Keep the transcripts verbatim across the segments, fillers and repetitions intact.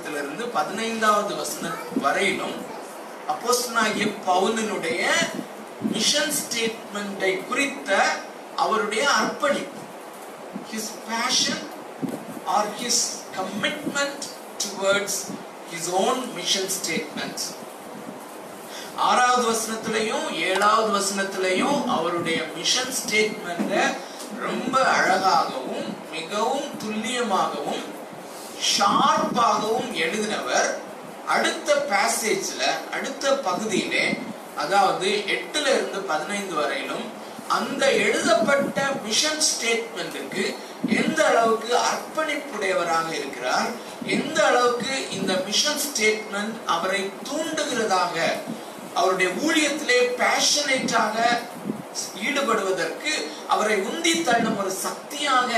வசனத்திலிருந்து பதினைந்தாவது வசனம் வரையிலும் அப்போஸ்தலனாகிய பவுலினுடைய மிஷன் ஸ்டேட்மெண்டை குறித்த அவருடைய அர்ப்பணிப்பு, his passion or his commitment towards his own mission statements. ஆறாவது வசனத்திலையும் ஏழாவது வசனத்திலையும் அவருடைய மிஷன் ஸ்டேட்மெண்ட்டை ரொம்ப அழகாகவும் மிகவும் துல்லியமாகவும் ஷார்ப்பாகவும் எழுதினவர் அடுத்த பேசேஜ்ல அடுத்த பகுதியிலே, அதாவது எட்டுல இருந்து பதினைந்து வரையிலும் அந்த எழுதப்பட்ட மிஷன் ஸ்டேட்மெண்ட்டுக்கு எந்த அளவுக்கு அர்ப்பணிப்புடையவராக இருக்கிறார், எந்த அளவுக்கு இந்த மிஷன் ஸ்டேட்மெண்ட் அவரை தூண்டுகிறதாக, அவருடைய ஊழியத்திலே பேஷனேட்டாக ஈடுபடுவதற்கு அவரை உந்தி தள்ளும் ஒரு சக்தியாக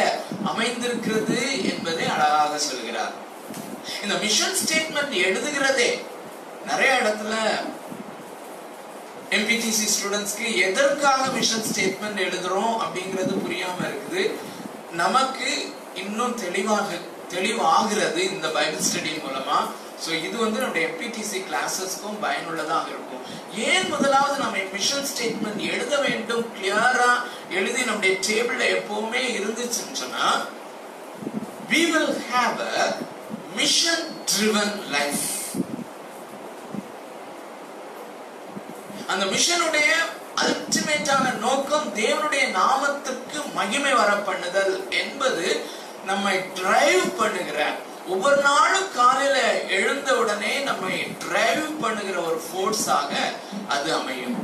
அமைந்திருக்கிறது என்பதை அழகாக சொல்கிறார். இந்த மிஷன் ஸ்டேட்மெண்ட் எழுதுகிறதே நிறைய இடத்துல எம்பிடிசி ஸ்டூடெண்ட்ஸ்க்கு எதற்காக மிஷன் ஸ்டேட்மெண்ட் எழுதுறோம் அப்படிங்கிறது புரியாம இருக்குது. நமக்கு இன்னும் தெளிவாக தெளிவாகிறது இந்த பைபிள் ஸ்டடி மூலமா. ஸோ இது வந்து நம்முடைய எம்பிடிசி கிளாஸஸ்க்கும் பயனுள்ளதாக இருக்கும். ஏன் முதலாவது நம்ம மிஷன் ஸ்டேட்மெண்ட் எழுத வேண்டும், கிளியரா எழுதி நம்முடைய டேபிள்ல எப்பவுமே இருந்துச்சுன்னா we will have a mission driven life. அந்த மிஷனுடைய அல்டிமேட்டான நோக்கம் தேவனுடைய நாமத்திற்கு மகிமை வர பண்ணுதல் என்பது நம்மை டிரைவ் பண்ணுகிற, ஒவ்வொரு நாளும் காலையில எழுந்த உடனே நம்மை டிரைவ் பண்ணுகிற ஒரு ஃபோர்ஸாக அது அமையும்.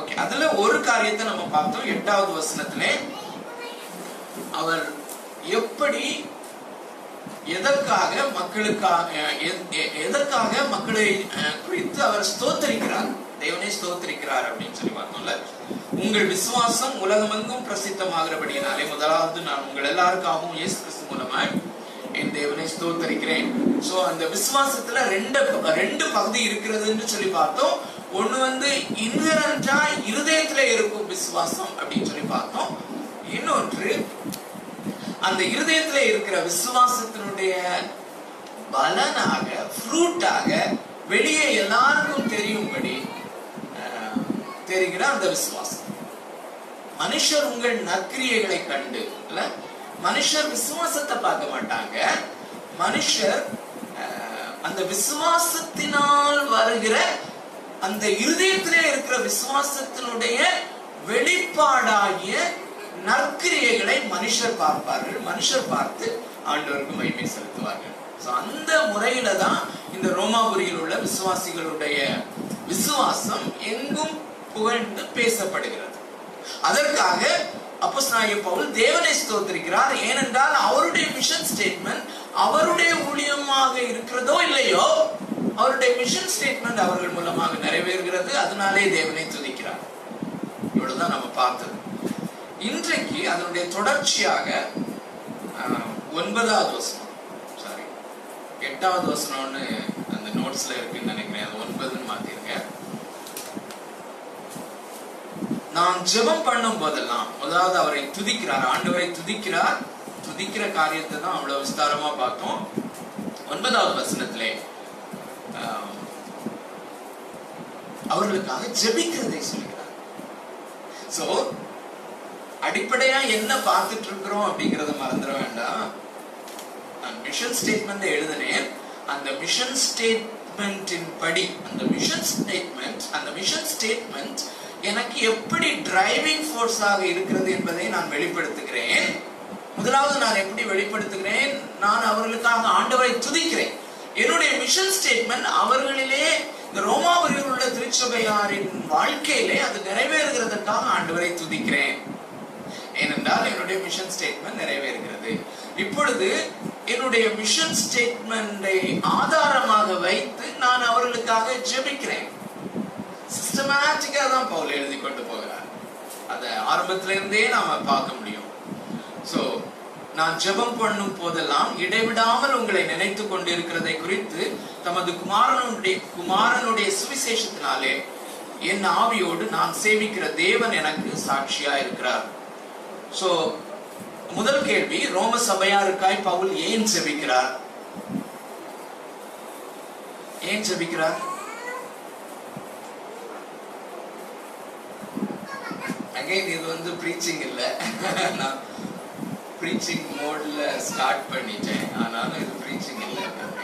ஓகே, அதுல ஒரு காரியத்தை நம்ம பார்த்தோம். எட்டாவது வசனத்திலே அவர் எப்படி எதற்காக மக்களுக்காக எதற்காக மக்களை குறித்து அவர் ஸ்தோத்திரிக்கிறார், தேவனை ஸ்தோத்திரிக்கிறார் அப்படின்னு சொல்லி பார்த்தோம்ல. உங்கள் விசுவாசம் உலகமெங்கும் பிரசித்தமாகிறபடியினாலே முதலாவது நான் உங்கள் எல்லாருக்காகவும் இயேசு கிறிஸ்து மூலமாய் என் தேவனை ஸ்தோத்திரிக்கிறேன். சோ அந்த விசுவாசத்துல ரெண்டு ரெண்டு பகுதி இருக்கிறதுன்னு சொல்லி பார்த்தோம். ஒண்ணு வந்து இன்ஹெரண்டா இருதயத்துல இருக்கும் விசுவாசம் அப்படின்னு சொல்லி பார்த்தோம். இன்னொன்று அந்த இருதயத்துல இருக்கிற விசுவாசத்தினுடைய பலனாக ஃப்ரூட்டாக வெளியே எல்லாருக்கும் தெரியும்படி தெரிகிற அந்த விசுவாசம். மனுஷர் உங்கள் நற்கிரியைகளை கண்டு, இல்ல மனுஷர் விசுவாசத்தை பார்க்க மாட்டாங்க, மனுஷர் அந்த விசுவாசத்தினால் வருகிற அந்த இருதயத்திலே இருக்கிற விசுவாசத்தினுடைய வெளிப்பாடாகிய நற்கிரியைகளை மனுஷர் பார்ப்பார்கள், மனுஷர் பார்த்து ஆண்டவருக்கு மகிமை செலுத்துவார்கள். சோ அந்த முறையில தான் இந்த ரோமாபுரியில் உள்ள விசுவாசிகளுடைய விசுவாசம் எங்கும் புகழ்ந்து பேசப்படுகிறது. அதற்காக அப்போஸ்தலனாகிய பவுல் தேவனை ஸ்தோத்திரிக்கிறார். ஏனென்றால் அவருடைய மிஷன் ஸ்டேட்மெண்ட் அவருடைய ஊழியமாக இருக்கிறதோ இல்லையோ, அவருடைய மிஷன் ஸ்டேட்மெண்ட் அவர்கள் மூலமாக நிறைவேறுகிறது. அதனாலே தேவனை துதிக்கிறார். இவ்வளவுதான் நம்ம பார்த்தது. இன்றைக்கு அதனுடைய தொடர்ச்சியாக ஒன்பதாவது வசனம், சாரி எட்டாவது வசனம்னு அந்த நோட்ஸ்ல இருக்குன்னு நினைக்கிறேன், அது ஒன்பதுன்னு மாத்திருக்கேன். நான் ஜெபம் பண்ணும் போதெல்லாம் அதாவது அவரை துதிக்கிறார், ஆண்டவரை துதிக்கிறார். துதிக்கிற காரியத்தை தான் அவ்வளவு விஸ்தாரமா பார்த்தோம். ஒன்பதாவது வசனத்திலே அவர்களுக்காக ஜெபிக்கிறதை சொல்கிறார். சோ அடிப்படையா என்ன பார்த்துட்டு இருக்கிறோம் அப்படிங்கறத மறந்துட வேண்டாம். நான் மிஷன் ஸ்டேட்மெண்ட் எழுதினேன். அந்த மிஷன் ஸ்டேட்மெண்டின் படி அந்த மிஷன் ஸ்டேட்மெண்ட் அந்த மிஷன் ஸ்டேட்மெண்ட் எனக்கு எப்படி டிரைவிங் ஃபோர்ஸாக இருக்கிறது என்பதை நான் வெளிப்படுத்துகிறேன். முதலாவது நான் எப்படி வெளிப்படுத்துகிறேன், நான் அவர்களுக்காக ஆண்டவரை துதிக்கிறேன். என்னுடைய மிஷன் ஸ்டேட்மெண்ட் அவர்களிலே, இந்த ரோமாபுரியில் உள்ள திருச்சபையாரின் வாழ்க்கையிலே அது நிறைவேறுகிறதற்காக ஆண்டவரை துதிக்கிறேன். ஏனென்றால் என்னுடைய மிஷன் ஸ்டேட்மெண்ட் நிறைவேறுகிறது. இப்பொழுது என்னுடைய மிஷன் ஸ்டேட்மெண்டை ஆதாரமாக வைத்து நான் அவர்களுக்காக ஜெபிக்கிறேன். சிஸ்டமேட்டிக்கா தான் பவுல் எழுதி கொண்டு போகிறார். அதை ஆரம்பத்தில இருந்தே நாம பார்க்க முடியும். சோ நான் ஜெபம் பண்ணும் போதெல்லாம் இடைவிடாமல் உங்களை நினைத்து கொண்டிருக்கிறதை குறித்து தமது குமாரனுடைய குமாரனுடைய சுவிசேஷத்தினாலே என் ஆவியோடு நான் சேவிக்கிற தேவன் எனக்கு சாட்சியா இருக்கிறார். சோ முதல் கேள்வி, ரோம சபையாருக்காய் பவுல் ஏன் ஜெபிக்கிறார்? ஏன் ஜெபிக்கிறார்? அகைன் இது வந்து பிரீச்சிங் இல்ல, நான் பிரீச்சிங் மோட்ல ஸ்டார்ட் பண்ணிட்டேன், ஆனாலும் இது பிரீச்சிங் இல்ல.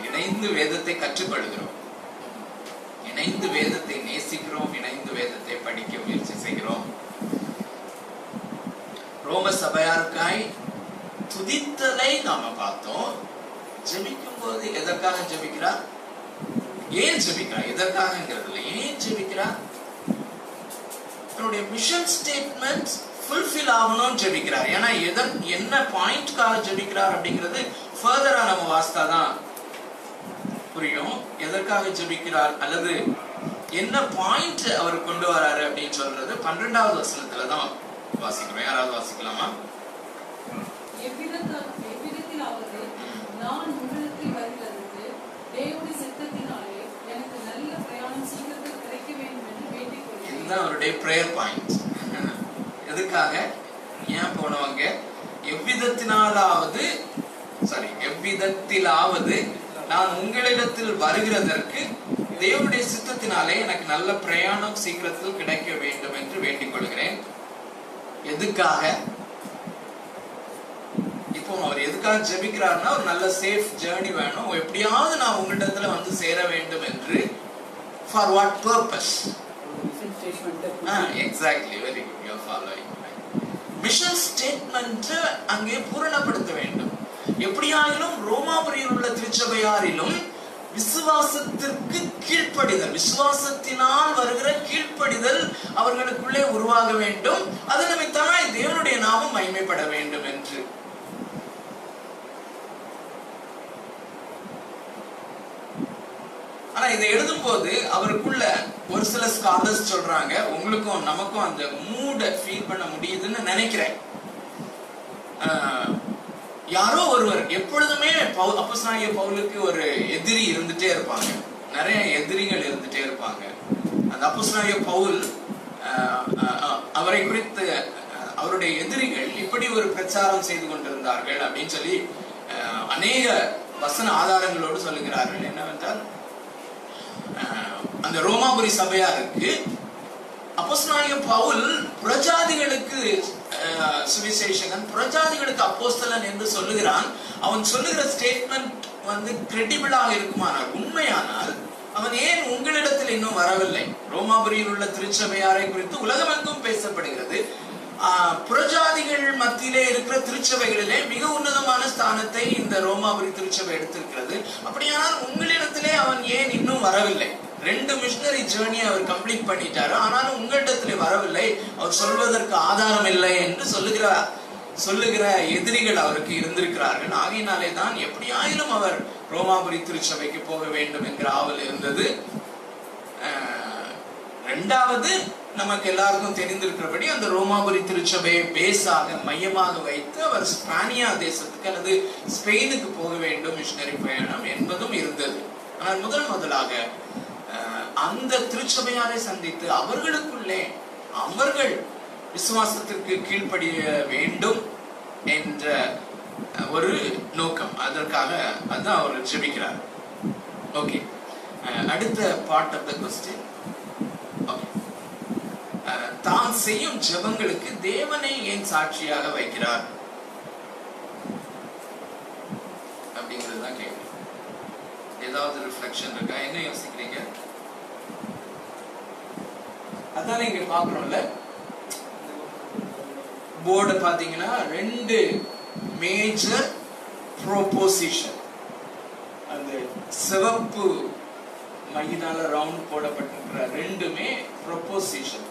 இணைந்து வேதத்தை கற்றுப்படுகிறோம், இணைந்து வேதத்தை நேசிக்கிறோம், இணைந்து வேதத்தை படிக்க முயற்சி செய்கிறோம். ரோம சபையாருக்காய் துதித்ததை நாம பார்த்தோம். ஜெபிக்கும் போது எதற்காக ஜெபிக்கிறார், ஏன் ஜெபிக்கிறார், எதற்காகங்கிறதுல ஏன் ஜெபிக்கிறார், தன்னுடைய மிஷன் ஸ்டேட்மெண்ட் ஃபுல்ஃபில் ஆகணும்னு ஜெபிக்கிறார். ஏன்னா எதன் என்ன பாயிண்ட்காக ஜெபிக்கிறார் அப்படிங்கிறது ஃபர்தரா நம்ம வாஸ்தா தான் புரியும். எதற்காக ஜெபிக்கிறார் அல்லது என்ன பாயிண்ட் அவர் கொண்டு வராரு அப்படின்னு சொல்றது பன்னிரண்டாவது வசனத்துல தான் வாசிக்கிறோம். யாராவது வாசிக்கலாமா? அவருடைய பிரேயர் பாயிண்ட் எதுக்காக ஏன் போனவங்க எவ்விதத்தினாலாவது சாரி எவ்விதத்திலாவது நான் உங்களிடத்தில் வருகிறதற்கு தேவனுடைய சித்தத்தினாலே எனக்கு நல்ல பிரயாணம் சீக்கிரத்தில் கிடைக்க வேண்டும் என்று வேண்டிக் கொள்கிறேன். எதுக்காக? இப்போ அவர் எதுக்காக ஜெபிக்கிறார்னா ஒரு நல்ல சேஃப் ஜேர்னி வேணும், எப்படியாவது நான் உங்களிடத்துல வந்து சேர வேண்டும் என்று. For what purpose? Exactly, very good, you are following. Mission statement அங்கே பூரணப்படுத்த வேண்டும். எப்படியாயிலும் ரோமாபுரியில் உள்ள திருச்சபையாரிலும் விசுவாசத்திற்கு கீழ்ப்படிதல், விசுவாசத்தினால் வருகிற கீழ்ப்படிதல் அவர்களுக்குள்ளே உருவாக வேண்டும். அது நிமித்தமாய் தேவனுடைய நாமம் மகிமைப்பட வேண்டும் என்று. ஆனா இதை எழுதும் போது அவருக்குள்ள ஒரு சில ஸ்காலர்ஸ் சொல்றாங்க, உங்களுக்கும் நமக்கும் அந்த மூட ஃபீல் பண்ண முடியுதுன்னு நினைக்கிறேன். யாரோ ஒருவர் எப்பொழுதுமே அப்போஸ்தலனாகிய பவுலுக்கு ஒரு எதிரி இருந்துட்டே இருப்பாங்க, நிறைய எதிரிகள் இருந்துட்டே இருப்பாங்க. அந்த அப்போஸ்தலனாகிய பவுல் அவரை குறித்து அவருடைய எதிரிகள் இப்படி ஒரு பிரச்சாரம் செய்து கொண்டிருந்தார்கள் அப்படின்னு சொல்லி அநேக வசன ஆதாரங்களோடு சொல்லுகிறார்கள். என்னவென்றால் அந்த ரோமாபுரி சபையாருக்கு அப்போஸ்தலனாகிய பவுல் புரஜாதிகளுக்கு சுவிசேஷகன், புரஜாதிகளுக்கு அப்போஸ்தலன் என்று சொல்லுகிறான். அவன் சொல்லுகிற ஸ்டேட்மெண்ட் வந்து கிரெடிபிளாக இருக்குமானால், உண்மையானால் அவன் ஏன் உங்களிடத்தில் இன்னும் வரவில்லை? ரோமாபுரியில் உள்ள திருச்சபையாரை குறித்து உலகமெங்கும் பேசப்படுகிறது. புரஜாதிகள் மத்தியிலே இருக்கிற திருச்சபைகளிலே மிக உன்னதமான ஸ்தானத்தை இந்த ரோமாபுரி திருச்சபை எடுத்திருக்கிறது. அப்படியானால் உங்களிடத்திலே அவன் ஏன் இன்னும் வரவில்லை? ரெண்டு மிஷனரி ஜேர்னியை அவர் கம்ப்ளீட் பண்ணிட்டாரு, ஆனாலும் உங்களிடத்திலே வரவில்லை, அவர் சொல்வதற்கு ஆதாரம் இல்லை என்று சொல்லுகிற சொல்லுகிற எதிரிகள் அவருக்கு இருந்திருக்கிறார்கள். ஆகையினாலே தான் எப்படியாயிலும் அவர் ரோமாபுரி திருச்சபைக்கு போக வேண்டும் என்கிற ஆவல் இருந்தது. ரெண்டாவது, நமக்கு எல்லாருக்கும் தெரிந்திருக்கிறபடி அந்த ரோமாபுரி திருச்சபையை பேஸாக மையமாக வைத்து அவர் ஸ்பானியா தேசத்துக்கு அல்லது ஸ்பெயினுக்கு போக வேண்டும் மிஷனரி பயணம் என்பதும் இருந்தது. ஆனால் முதல் முதலாக அந்த திருச்சபையாரை சந்தித்து அவர்களுக்குள்ளே அவர்கள் விசுவாசத்திற்கு கீழ்ப்படிய வேண்டும் என்ற ஒரு நோக்கம், அதற்காக அதான் அவர் ஜெபிக்கிறார். ஓகே, அடுத்த பார்ட் ஆஃப் த கொஸ்டின். தான் செய்யும் ஜெபங்களுக்கு தேவனை ஏன் சாட்சியாக வைக்கிறார் அப்படிங்கிறது தான் கேள்வி. ஏதாவது ரிஃப்ளெக்ஷன் இருக்கா? என்ன யோசிக்கிறீங்க? அதான் இங்க பாக்குறோம்ல, போர்டு பாத்தீங்கன்னா ரெண்டு மேஜர் ப்ரோபோசிஷன், அந்த சிவப்பு மையினால ரவுண்ட் போடப்பட்டிருக்கிற ரெண்டுமே ப்ரோபோசிஷன்.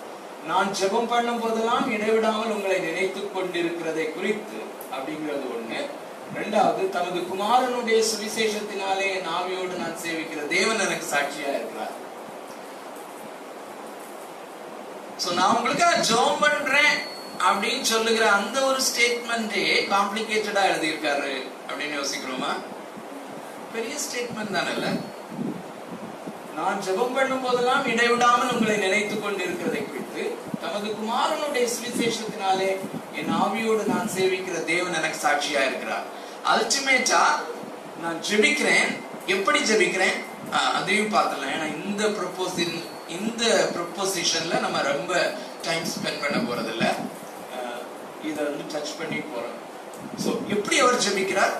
நான் ஜெபம் பண்ணும் போதெல்லாம் இடைவிடாமல் உங்களை நினைத்து கொண்டிருக்கிறதை குறித்து அப்படிங்கிறது ஒண்ணு. ரெண்டாவது, தமது குமாரனுடைய சுவிசேஷத்தினாலே நாவியோடு நான் சேவிக்கிற தேவன் எனக்கு சாட்சியா இருக்கிறார். சோ நான் உங்களுக்கு ஜெபம் பண்றேன் அப்படின்னு சொல்லுகிற அந்த ஒரு ஸ்டேட்மெண்டே காம்ப்ளிகேட்டடா எழுதியிருக்காரு அப்படின்னு யோசிக்கிறோமா? பெரிய ஸ்டேட்மெண்ட் தானே இல்ல? நான் ஜெபம் பண்ணும் போதெல்லாம் இடைவிடாமல் உங்களை நினைத்துக் கொண்டிருக்கிறதை குறித்து தமது குமாரனுடைய சுவிசேஷத்தினாலே என் ஆவியோடு நான் சேவிக்கிற தேவன் எனக்கு சாட்சியா இருக்கிறார். அல்டிமேட்டா நான் ஜெபிக்கிறேன், எப்படி ஜெபிக்கிறேன் அதையும் பார்த்துடலாம். ஏன்னா இந்த ப்ரொபோசின் இந்த ப்ரொபோசிஷன்ல நம்ம ரொம்ப டைம் ஸ்பெண்ட் பண்ண போறது இல்லை, இதை வந்து டச் பண்ணி போறோம். ஸோ எப்படி அவர் ஜெபிக்கிறார்?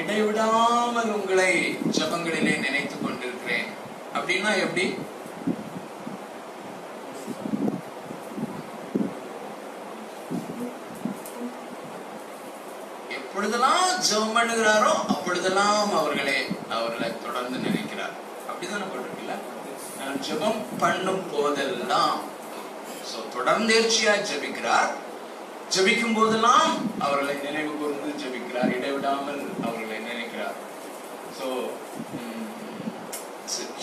இடைவிடாமல் உங்களை ஜெபங்களிலே நினைத்து கொண்டிருக்கிறேன். அப்படின்னா எப்படி? எப்பொழுதெல்லாம் ஜெபம் பண்ணுகிறாரோ அப்பொழுதெல்லாம் அவர்களே அவர்களை தொடர்ந்து நினைக்கிறார். அப்படிதான் போட்டிருக்கீங்களா? நான் ஜெபம் பண்ணும் போதெல்லாம் தொடர்ந்தேர்ச்சியா ஜெபிக்கிறார், ஜெபிக்கும் போதெல்லாம் அவர்களை நினைவு கூர்ந்து ஜெபிக்கிறார், இடைவிடாமல் அவர்களை நினைக்கிறார். So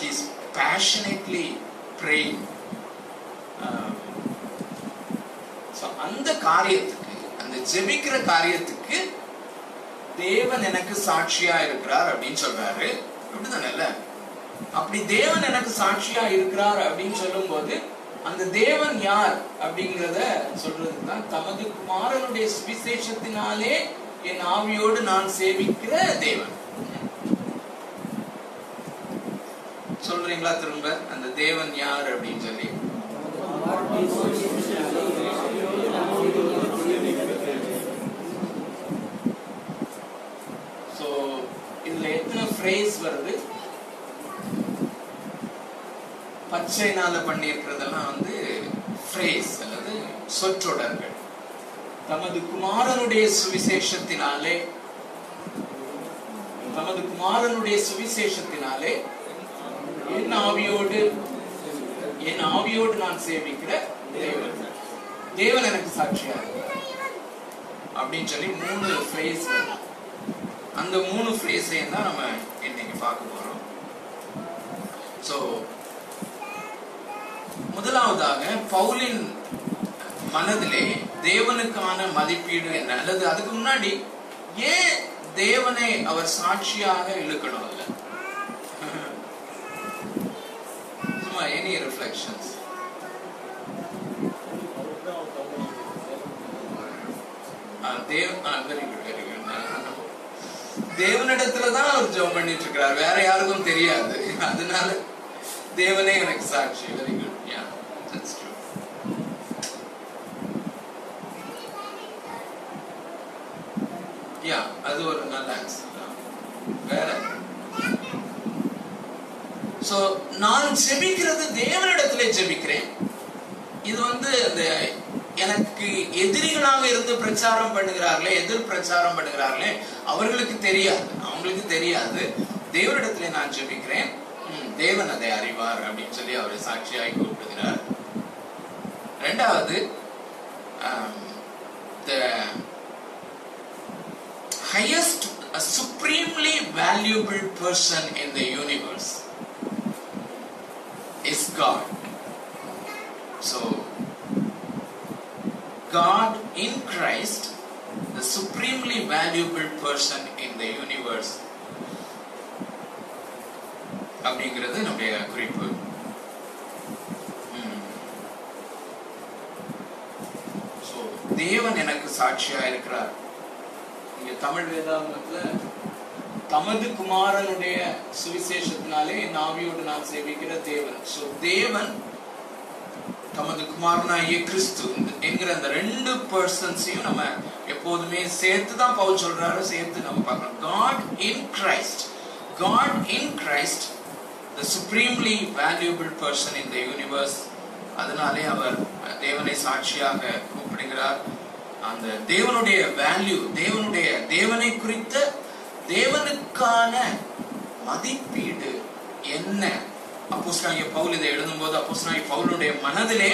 he is passionately praying. So அந்த காரியத்துக்கு, அந்த ஜெபிக்கிற காரியத்துக்கு தேவன் எனக்கு சாட்சியா இருக்கிறார் அப்படின்னு சொல்றாரு. அப்படிதானே இல்ல? அப்படி தேவன் எனக்கு சாட்சியா இருக்கிறார் அப்படின்னு சொல்லும் போது அந்த தேவன் யார் அப்படிங்கிறத சொல்றதுதான். தமது குமாரனுடைய சுவிசேஷத்தினாலே என் ஆவியோடு நான் சேவிக்கிற தேவன் சொல்றீங்களா? திரும்ப அந்த தேவன் யார் அப்படின்னு சொல்லி இதுல எத்தனை ஃப்ரேஸ் வருது? பச்சைனால பண்ணியிருக்கிறதெல்லாம் வந்து ஃப்ரேஸ் அல்லது சொற்றொடர்கள். தமது குமாரனுடைய சுவிசேஷத்தினாலே, தமது குமாரனுடைய சுவிசேஷத்தினாலே என் ஆவியோடு என் ஆவியோடு நான் சேவிக்கிற தேவன், தேவன் எனக்கு சாட்சியா இருக்கிறார் அப்படின்னு சொல்லி மூணு ஃப்ரேஸ். அந்த மூணு ஃப்ரேஸையும் தான் நம்ம இன்னைக்கு பார்க்க போறோம். ஸோ முதலாவதாக பவுலின் மனதிலே தேவனுக்கான மதிப்பீடு என்ன, அல்லது அதுக்கு முன்னாடி ஏன் தேவனை அவர் சாட்சியாக இழுக்கணும்? Any reflections? தேவனிடத்துலதான் அவர் ஜெபம் பண்ணிட்டு இருக்கிறார், வேற யாருக்கும் தெரியாது. அதனால தேவனே எனக்கு சாட்சி. Very good. அது ஒரு நல்ல ஆன்சர் தான். வேற சோ நான் ஜெபிக்கிறது தேவனிடத்திலே ஜெபிக்கிறேன். இது வந்து அந்த எனக்கு எதிரிகளாக இருந்து பிரச்சாரம் பண்ணுகிறார்களே, எதிர் பிரச்சாரம் பண்ணுகிறார்களே, அவர்களுக்கு தெரியாது, அவங்களுக்கு தெரியாது. தேவனிடத்திலே நான் ஜெபிக்கிறேன், தேவன் அதை அறிவார் அப்படின்னு சொல்லி அவரை சாட்சியாகி கூப்பிடுகிறார். ரெண்டாவது, highest a supremely valuable person in the universe is God. So God in Christ, the supremely valuable person in the universe அப்படிங்கிறது நம்முடைய குறிப்பு. சோ தேவன் எனக்கு சாட்சியா இருக்கிறார். இங்க தமிழ் வேதாந்தத்துல தமது குமாரனுடைய சுவிசேஷத்தினாலே என் ஆவியோடு நான் சேவிக்கிற தேவன். சோ தேவன் தமது குமாரனாகிய கிறிஸ்து என்கிற அந்த ரெண்டு பர்சன்ஸையும் நம்ம எப்போதுமே சேர்த்துதான் பவுல் சொல்றாரு, சேர்த்து நம்ம பார்க்கணும். God in Christ, God in Christ, the supremely valuable person in the universe. அதனாலே அவர் தேவனை சாட்சியாக கூப்பிடுகிறார். அந்த தேவனுடைய வேல்யூ, தேவனுடைய தேவனை குறித்த தேவனுக்கான மதிப்பீடு என்ன? அப்போஸ்தலனாகிய பவுல் இதை எழுதும்போது அப்போஸ்தலனாகிய பவுலுடைய மனதிலே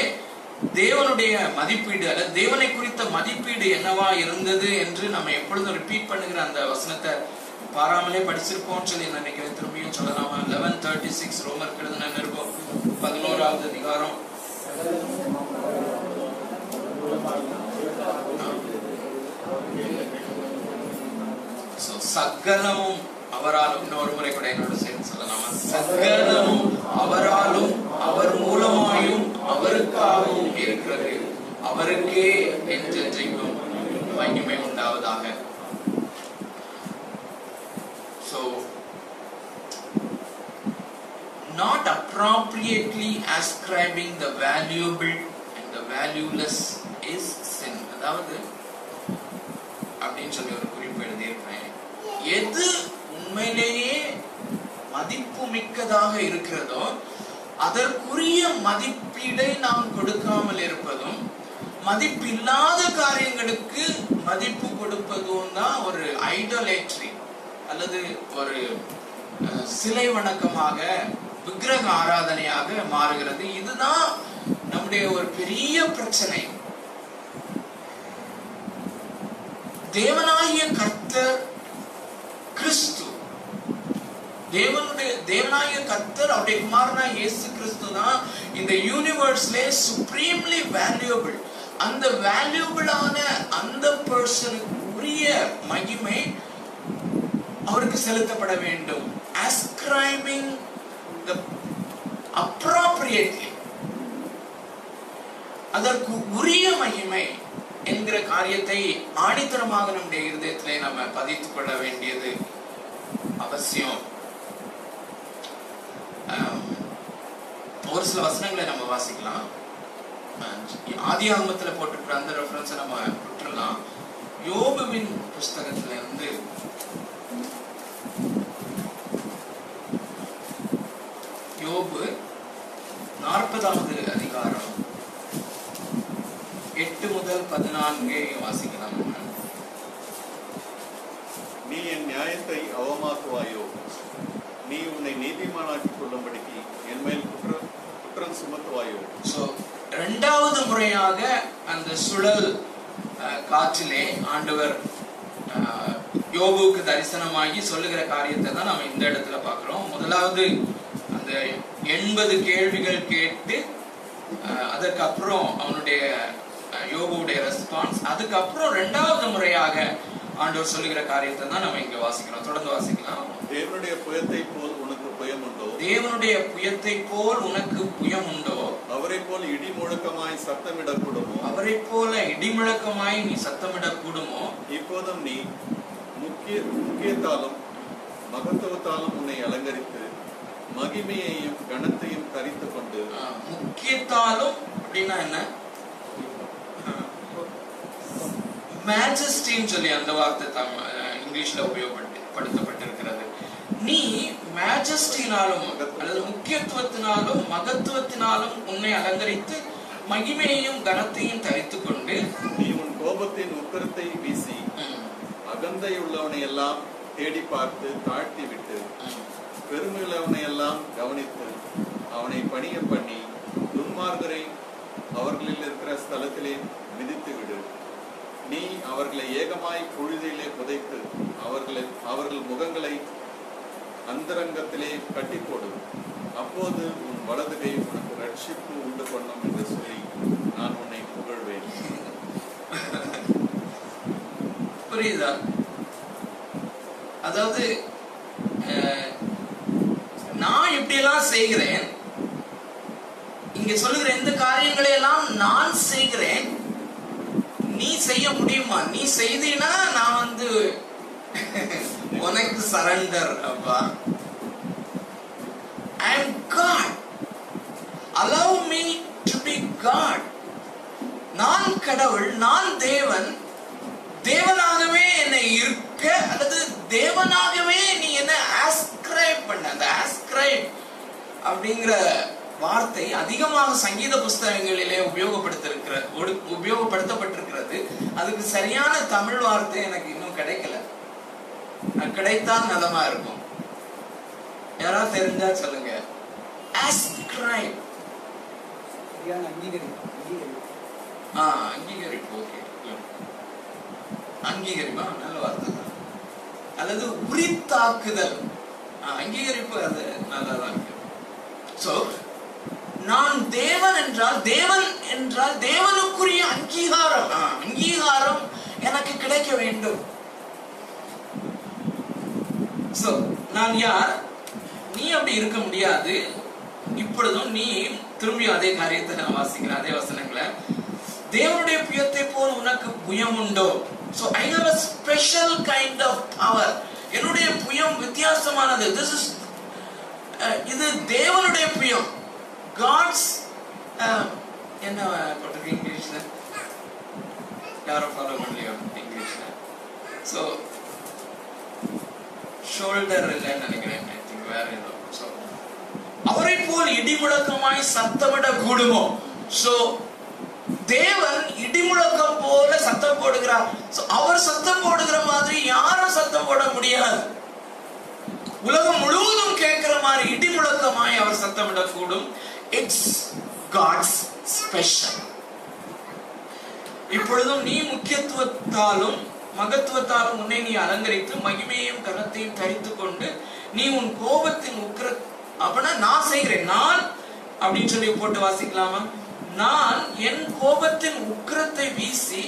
தேவனுடைய மதிப்பீடு அல்லது தேவனை குறித்த மதிப்பீடு என்னவா இருந்தது என்று நம்ம எப்பொழுதும் ரிப்பீட் பண்ணுகிற அந்த வசனத்தை பாராமலே படிச்சிருப்போம் சொல்லி நினைக்கிறேன். திரும்பியும் சொல்லலாமா? லெவன் தேர்ட்டி சிக்ஸ் ரோமர் எழுதுன நிருபம் பதினோராவது அதிகாரம் சகலமும் அவராலும், இன்னொரு முறை கூட என்னோட சேர்ந்து சொல்லலாமா? சகலமும் அவராலும் அவர் மூலமாயும் அவருக்காகவும் இருக்கிறது. அவருக்கே என்றென்றைக்கும் மகிமை உண்டாவதாக. So, not appropriately ascribing the valuable and the valueless is sin. அதாவது அப்படின்னு சொல்லி ஒரு குறிப்பு எழுதியிருப்பேன். எது உண்மையிலேயே மதிப்பு மிக்கதாக இருக்கிறதோ அதற்குரிய மதிப்பீடை நாம் கொடுக்காமல் இருப்பதும், மதிப்பில்லாத காரியங்களுக்கு மதிப்பு கொடுப்பதும் தான் ஒரு ஐடோலேட்ரி அல்லது ஒரு சிலை வணக்கமாக, விக்கிரக ஆராதனையாக மாறுகிறது. இதுதான் நம்முடைய ஒரு பெரிய பிரச்சனை. தேவனாகிய கர்த்தர் கிறிஸ்து, தேவனுடைய தேவனாகிய கர்த்தர் அவருடைய குமாரனா இயேசு கிறிஸ்து தான் இந்த யூனிவர்ஸ்லே சுப்ரீம்லி வேல்யூபிள். அந்த வேல்யூபிளான அந்த பர்சனுக்கு உரிய மகிமை அவருக்கு செலுத்தப்பட வேண்டும். Ascribing the appropriately, அதற்கு உரிய மகிமை என்கிற காரியத்தை ஆணித்தரமாக நம்முடைய இருதயத்திலே நம்ம பதித்துக் கொள்ள வேண்டியது அவசியம். ஒரு சில வசனங்களை நம்ம வாசிக்கலாம். ஆதியாகமத்தில் போட்டிருக்கிற அந்த ரெஃபரன்ஸை நம்ம விட்டுடலாம். யோபுவின் புஸ்தகத்துல இருந்து யோபு நாற்பதாவது அதிகாரம் எட்டு முதல் பதினான்கு வாசிக்கலாம். நீ என் நியாயத்தை அவமாக்குவாயோ? நீ உன்னை நீதிமானாக்கிக் கொள்ளும்படிக்கு என் மேல் குற்றம் குற்றம் சுமத்துவாயோ? இரண்டாவது முறையாக அந்த சுழல் காற்றிலே ஆண்டவர் யோபுக்கு தரிசனமாகி சொல்லுகிற காரியத்தை தான் நாம இந்த இடத்துல பார்க்கிறோம். முதலாவது அந்த எண்பது கேள்விகள் கேட்டு அதுக்கப்புறம் அவனுடைய யோபுடைய ரெஸ்பான்ஸ், அதுக்கப்புறம் இரண்டாவது முறையாக ஆண்டவர் சொல்லுகிற காரியத்தை தான் நம்ம இங்க வாசிக்கிறோம். தொடர்ந்து வாசிக்கலாம். தேவனுடைய புயத்தை போல் உனக்கு புயம் உண்டோ? தேவனுடைய புயத்தை போல் உனக்கு புயம் உண்டோ? அவரை போல இடி முழக்கமாய் சத்தமிடக்கூடுமோ? அவரை போல இடி முழக்கமாய் நீ சத்தமிடக்கூடுமோ? இப்போதும் நீ முக்கிய முக்கியத்தாலும் மகத்துவத்தாலும் உன்னை அலங்கரித்து மகிமையையும் கனத்தையும் தரித்து கொண்டு. முக்கியத்தாலும் அப்படின்னா என்ன? மேஜஸ்டின்னு சொல்லி அந்த வார்த்தை தான் இங்கிலீஷ்ல உபயோகப்படுத்தப்பட்டிருக்கிறது. நீ மேஜஸ்டினாலும் அல்லது முக்கியத்துவத்தினாலும் மகத்துவத்தினாலும் உன்னை அலங்கரித்து மகிமையையும் கனத்தையும் தரித்துக் கொண்டு நீ உன் கோபத்தின் உக்கிரத்தை வீசி அகந்தையுள்ளவனை எல்லாம் தேடி பார்த்து தாழ்த்தி விட்டு பெருமையுள்ளவனை எல்லாம் கவனித்து அவனை பணிய பண்ணி துன்மார்கரை அவர்களில் இருக்கிற ஸ்தலத்திலே மிதித்து விடு. நீ அவர்களை ஏகமாய் புழுதியிலே புதைத்து அவர்களை அவர்கள் முகங்களை அந்தரங்கத்திலே கட்டி போடு. அப்போது உன் வலதுகை உனக்கு ரட்சிப்பு உண்டு பண்ணும் என்று சொல்லி நான் உன்னை புகழ்வேன். புரியுதா? அதாவது நான் இப்படியெல்லாம் செய்கிறேன், இங்க சொல்லுகிற எந்த காரியங்களை எல்லாம் நான் செய்கிறேன், நீ செய்ய முடியுமா? நீ செய்தீனா நான் வந்து உனக்கு சரண்டர் அப்பா. I am God, allow me to be God. நான் கடவுள், நான் தேவன், தேவனாகவே என்னை இருக்க அல்லது தேவனாகவே நீ என்ன ஆஸ்கிரைப் பண்ண. அந்த ஆஸ்கிரைப் அப்படிங்கிற வார்த்தை அதிகமாக சங்கீத புஸ்தகங்களிலே உபயோகப்படுத்திருக்கிற உபயோகப்படுத்தப்பட்டிருக்கிறது. அதுக்கு சரியான தமிழ் வார்த்தை எனக்கு இன்னும் கிடைக்கல, கிடைத்தால் நலமா இருக்கும். யாராவது தெரிஞ்சா சொல்லுங்க. ஆஸ்கிரைப், அங்கீகரிப்பு. ஓகே, அங்கீகரிப்பா நல்ல வார்த்தை தான். அல்லது உரித்தாக்குதல், அங்கீகரிப்பு, அது நல்லதான் இருக்கு. சோ நான் தேவன் என்றால், தேவன் என்றால் தேவனுக்குரிய அங்கீகாரம் அங்கீகாரம் எனக்கு கிடைக்க வேண்டும். சோ நான் யார்? நீ அப்படி இருக்க முடியாது. இப்பொழுதும் நீ திரும்பியும் அதே காரியத்தை நான் வாசிக்கிறேன், அதே வசனங்களை. தேவனுடைய புயத்தை போல் உனக்கு புயம் உண்டோ? So I have a special kind of power. என்னுடைய புயம் வித்தியா அது this is இது தேவனுடைய பிரியம் God's என்ன போட்டிருக்கீங்க இங்கிலீஷ்ல யாரும் ஃபாலோ பண்ணலையோ இங்கிலீஷ்ல ஸோ ஷோல்டர் இல்லைன்னு நினைக்கிறேன் ஐ திங்க் வேற ஏதோ ஸோ அவரை போல் இடி முழக்கமாய் சத்தமிட கூடுமோ ஸோ தேவன் இடிமுழக்கம் போல சத்தம் போடுகிறார். அவர் சத்தம் போடுகிற மாதிரி யாரும் சத்தம் போட முடியாது. உலகம் முழுவதும் கேட்கிற மாதிரி இடிமுழக்கமாய் அவர் சத்தமிடக்கூடும். It's God's special. இப்பொழுதும் நீ முக்கியத்துவத்தாலும் மகத்துவத்தாலும் உன்னை நீ அலங்கரித்து மகிமையையும் கனத்தையும் தரித்து கொண்டு நீ உன் கோபத்தின் உக்கிர அப்படின்னா நான் செய்கிறேன் நான் அப்படின்னு சொல்லி போட்டு வாசிக்கலாமா? நான் என் கோபத்தின் உக்கிரத்தை வீசி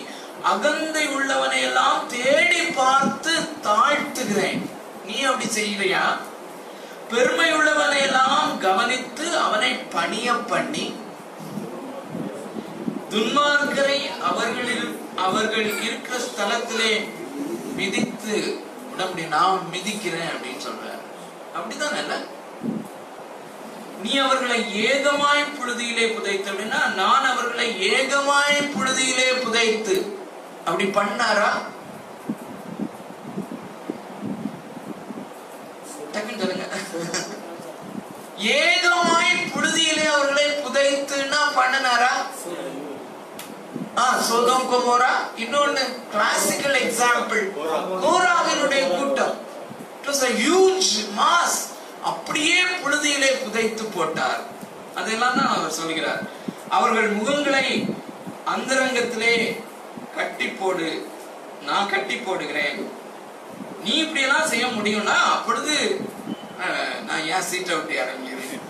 அகந்தை உள்ளவனை எல்லாம் தேடி பார்த்து தாழ்த்துகிறேன். நீ அப்படி செய்யலையா? பெருமை உள்ளவனை எல்லாம் கவனித்து அவனை பணிய பண்ணி துன்மார்க்கரை அவர்களில் அவர்கள் இருக்கிற ஸ்தலத்திலே மிதித்து விட நான் மிதிக்கிறேன் அப்படின்னு சொல்ற. அப்படிதான் இல்ல நீ அவர்களை ஏகமாய் புழுதியிலே புதைத்து அப்படின்னா நான் அவர்களை ஏகமாய் புழுதியிலே புதைத்து அப்படி பண்ணாரா? டக்குன்னு சொல்லுங்க. ஏகமாய் புழுதியிலே அவர்களை புதைத்துன்னா பண்ணனாரா? ஆஹ் சோதோம் கொமோரா. இன்னொன்னு கிளாசிக்கல் எக்ஸாம்பிள் கோராவினுடைய கூட்டம். It was a huge mass. அப்படியே புழுதியிலே புதைத்து போட்டார். அதெல்லாம் தான் அவர் சொல்கிறார். அவர்கள் முகங்களை அந்தரங்கத்திலே கட்டி போடு, நான் கட்டி போடுகிறேன். நீ இப்படி எல்லாம் செய்ய முடியும்னா அப்பொழுது நான் ஏன் சீட்டை விட்டு இறங்கிறேன்?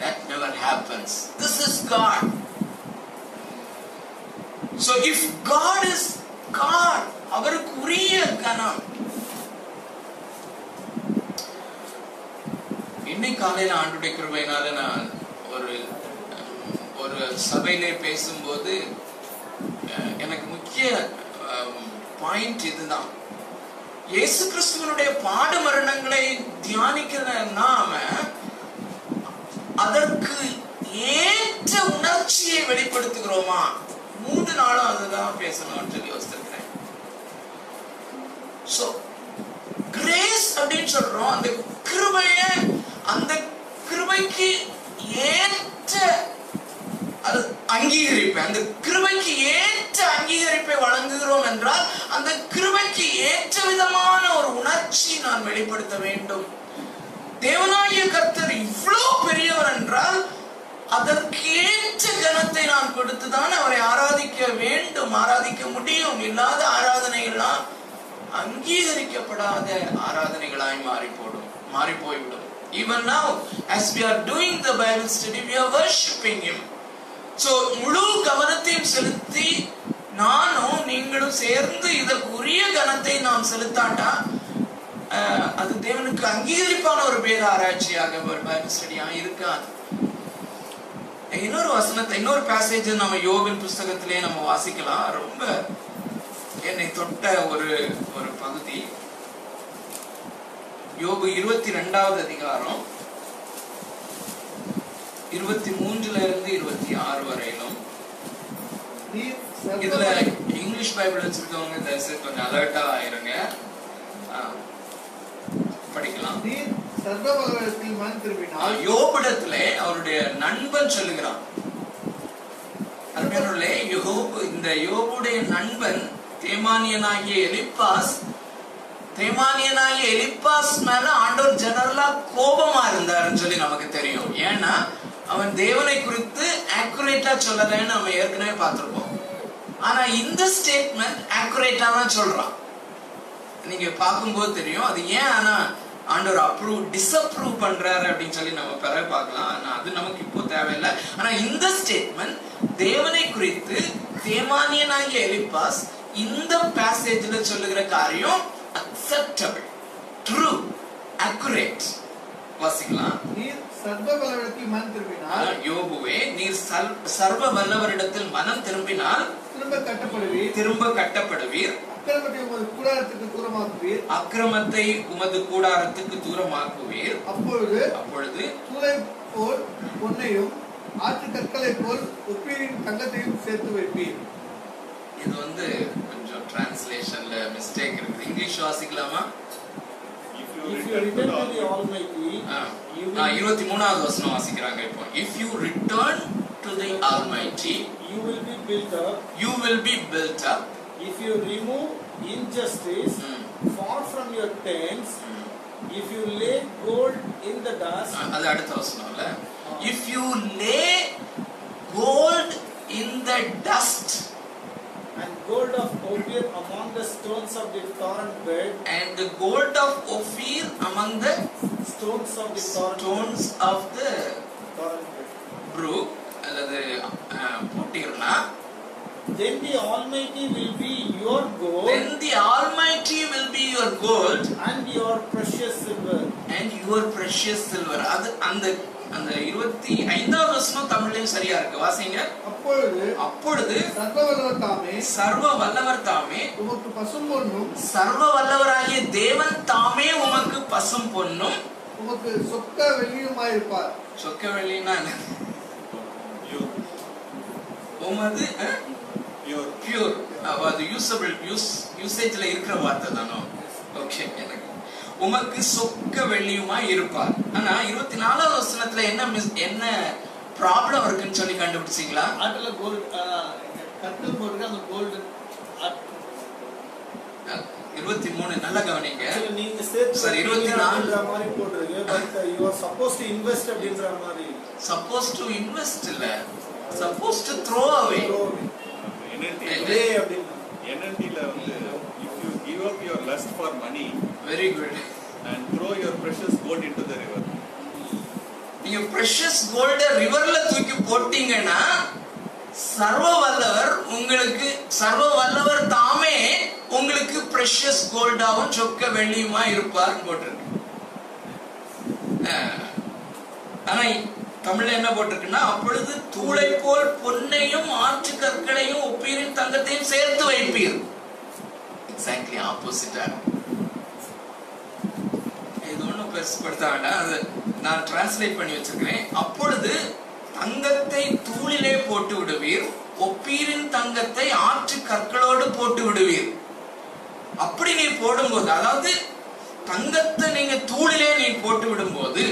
That never happens. This is God. So if God is God, அவருக்கு உரிய கணம். இன்னைக்கு காலையில் ஆண்டுடைய கிருபையினால நான் ஒரு ஒரு சபையிலே பேசும்போது எனக்கு முக்கிய பாயிண்ட் இதுதான். இயேசு கிறிஸ்துவனுடைய பாட மரணங்களை தியானிக்கிற நாம அதற்கு ஏற்ற உணர்ச்சியை வெளிப்படுத்துகிறோமா? மூன்று நாளும் அதுதான் பேசணும்னு சொல்லி யோசித்திருக்கிறேன். சோ கிரேஸ் அப்படின்னு சொல்றோம். அந்த கிருபைய அந்த கிருபைக்கு ஏற்ற அங்கீகரிப்பை அந்த கிருபைக்கு ஏற்ற அங்கீகரிப்பை வழங்குகிறோம் என்றால் அந்த கிருபைக்கு ஏற்ற விதமான ஒரு உணர்ச்சி நான் வெளிப்படுத்த வேண்டும். தேவனாகிய கர்த்தர் இவ்வளவு பெரியவர் என்றால் அதற்கு ஏற்ற கனத்தை நான் கொடுத்துதான் அவரை ஆராதிக்க வேண்டும், ஆராதிக்க முடியும். இல்லாத ஆராதனைகள்லாம் அங்கீகரிக்கப்படாத ஆராதனைகளாய் மாறி போடும் மாறி போய்விடும். Even now, as we are doing the Bible study, we are worshiping Him. So, முழு கவனத்தையும் செலுத்தி நானும் நீங்களும் சேர்ந்து இதற்குரிய கவனத்தை நாம் செலுத்தாட்டா அது தேவனுக்கு அங்கீகரிப்பான ஒரு பேர் ஆராய்ச்சியாக ஒரு பைபிள் ஸ்டடியா இருக்காது. இன்னொரு வசனத்தை இன்னொரு பேசேஜ் நம்ம யோபின் புஸ்தகத்திலே நம்ம வாசிக்கலாம். ரொம்ப என்னை தொட்ட ஒரு ஒரு பகுதி யோபு இருபத்தி ரெண்டாவது அதிகாரம் இருபத்தி மூன்றுல இருந்து இருபத்தி ஆறு வரையிலும். இதுல இங்கிலீஷ் பைபிள் வச்சிருக்கவங்க தயவுசெய்து கொஞ்சம் அலர்ட்டா ஆயிருங்க, படிக்கலாம். யோபிடத்திலே அவருடைய நண்பன் சொல்லுகிறான். அருமையானவர்களே, யோபு இந்த யோபுடைய நண்பன் தேமானியனாகிய எலிப்பாஸ் தேமானியனாகிய எலிப்பாஸ் மேல ஆண்டவர் ஜெனரலா கோபமா இருந்தாருன்னு சொல்லி நமக்கு தெரியும். ஏன்னா அவன் தேவனை குறித்து அக்யூரேட்டா சொல்லலன்னு நம்ம ஏற்கனவே பார்த்திருப்போம். ஆனா இந்த ஸ்டேட்மெண்ட் அக்யூரேட்டா தான் சொல்றான். நீங்க பார்க்கும்போது தெரியும் அது ஏன். ஆனா ஆண்டவர் அப்ரூவ் டிஸ்அப்ரூவ் பண்றாரு அப்படின்னு சொல்லி நம்ம பிற பார்க்கலாம். ஆனா அது நமக்கு இப்போ தேவையில்லை. ஆனா இந்த ஸ்டேட்மெண்ட் தேவனை குறித்து தேமானியனாகிய எலிப்பாஸ் இந்த பேசேஜ்ல சொல்லுகிற காரியம் acceptable, true, accurate. வாசிக்கலாம். நீர் சர்வ வல்லவரிடத்தில் மனம் திரும்பினால் யோபுவே நீர் சர்வ வல்லவரிடத்தில் மனம் திரும்பினால் திரும்ப கட்டப்படுவீர் திரும்ப கட்டப்படுவீர் அக்கிரமத்தை உமது கூடாரத்துக்கு தூரமாக்குவீர் அக்கிரமத்தை உமது கூடாரத்துக்கு தூரமாக்குவீர் அப்பொழுது அப்பொழுது சூளை போல் பொன்னையும் ஆற்று கற்களை போல் உப்பீரின் தங்கத்தையும் சேர்த்து வைப்பீர். இது வந்து கொஞ்சம் டிரான்ஸ்லேஷன்ல மிஸ்டேக் இருக்கு. இங்கிலீஷ் வாசிக்கலாமா? If you return to the Almighty, நான் இருபத்தி மூணாவது வசனம் வாசிக்கிறாங்க இப்போ. If you return to the Almighty, you will be built up. You will be built up. If you remove injustice far from your tents, if you lay gold in the dust. அது அடுத்த வசனம் இல்ல. If you lay gold in the dust. And gold of Ophir among the stones of the torrent bed. And the gold of Ophir among the stones of the torrent stones bed. of the torrent bed. Brook, alladhu pottirna. Then the Almighty will be your gold. Then the Almighty will be your gold. And your precious silver. And your precious silver. Adu and அந்த இருபத்தி ஐந்தாவது வருஷம் தமிழ்லையும் சரியா இருக்கு. வாசிங்க. அப்பொழுது அப்பொழுது சர்வ வல்லவர் தாமே சர்வ வல்லவர் தாமே உமக்கு பசும் பொன்னும் சர்வ வல்லவராகிய தேவன் தாமே உமக்கு பசும் பொன்னும் உமக்கு சொக்க வெள்ளியுமாயிருப்பார். சொக்க வெள்ளினா உமது பியூர் பியூர் அது யூசபிள் யூஸ் யூசேஜ்ல இருக்கிற வார்த்தை தானோ? ஓகே. எனக்கு உமக்கு சொக்க வெள்ளியுமா இருப்பார். ஆனா இருபத்தி நாலாவது வசனத்துல என்ன என்ன ப்ராப்ளம் இருக்குன்னு சொல்லி கண்டுபிடிச்சிங்களா? அதுல கோல்ட் கட்டல் போட்டு அந்த கோல்டு இருபத்தி மூணு நல்லா கவனிங்க. நீங்க சார் இருபத்தி நாலுன்ற மாதிரி போடுறீங்க. But you are suppose to invest அப்படின்ற மாதிரி. சப்போஸ் டு இன்வெஸ்ட் இல்ல, சப்போஸ் டு த்ரோ அவே. என்என்டி அப்படி என்என்டில வந்து if you give up your lust for money very good and throw your precious gold into the river. நீங்க precious gold riverல தூக்கி போட்டீங்கனா சர்வ வல்லவர் உங்களுக்கு சர்வ வல்லவர் தாமே உங்களுக்கு precious gold ஆவும் சொக்க வெள்ளியுமா இருப்பார் போட்டிருக்கு. ஆனா தமிழ்ல என்ன போட்டிருக்குன்னா அப்பொழுது தூளை போல் பொன்னையும் ஆற்று கற்களையும் உப்பீரின் தங்கத்தையும் சேர்த்து வைப்பீர். எக்ஸாக்ட்லி ஆப்போசிட்டா. நான் டிரான்ஸ்லேட் பண்ணி வச்சிருக்கிறேன். அப்பொழுது தங்கத்தை தூளிலே போட்டு விடுவீர், ஒப்பீரின் தங்கத்தை ஆற்று கற்களோடு போட்டு விடுவீர். அப்படி நீ போடும்போது, அதாவது தங்கத்தை நீங்க தூளிலே நீ போட்டு விடும்போது,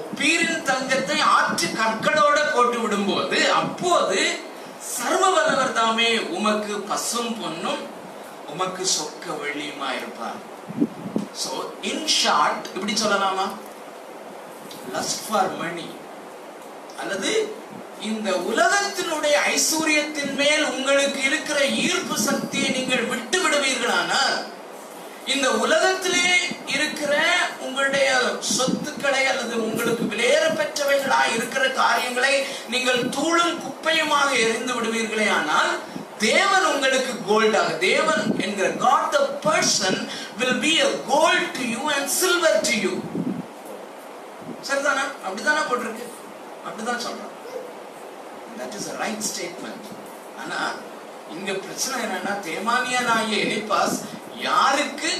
ஒப்பீரின் தங்கத்தை ஆற்று கற்களோட போட்டு விடும்போது, அப்போது சர்வ வல்லவர் தாமே உமக்கு பசும் பொன்னும் உமக்கு சொக்க வெள்ளியுமா இருப்பார். So in short இப்படி சொல்லலாமா? lust for money அல்லது இந்த உலகத்தினுடைய ஐஸ்வரியத்தின் மேல் உங்களுக்கு இருக்கிற ஈர்ப்பு சக்தியை நீங்கள் விட்டு விடுவீர்களானால், இந்த உலகத்திலே இருக்கிற உங்களுடைய சொத்துக்களை அல்லது உங்களுக்கு விலையேறப்பெற்றவைகளாய் இருக்கிற காரியங்களை நீங்கள் தூளும் குப்பையுமாக எரிந்து விடுவீர்களே. ஆனால் தேவன் உங்களுக்கு கோல்டாக, தேவன் என்கிற God the person will be a gold to you and silver to you. சரிதானா? அப்படிதானா போட்டிருக்கு? அப்படிதான் சொல்றான். That is a right statement. ஆனா இங்க பிரச்சனை என்னன்னா, தேமானியனாகிய எலிபாஸ் யாருக்கு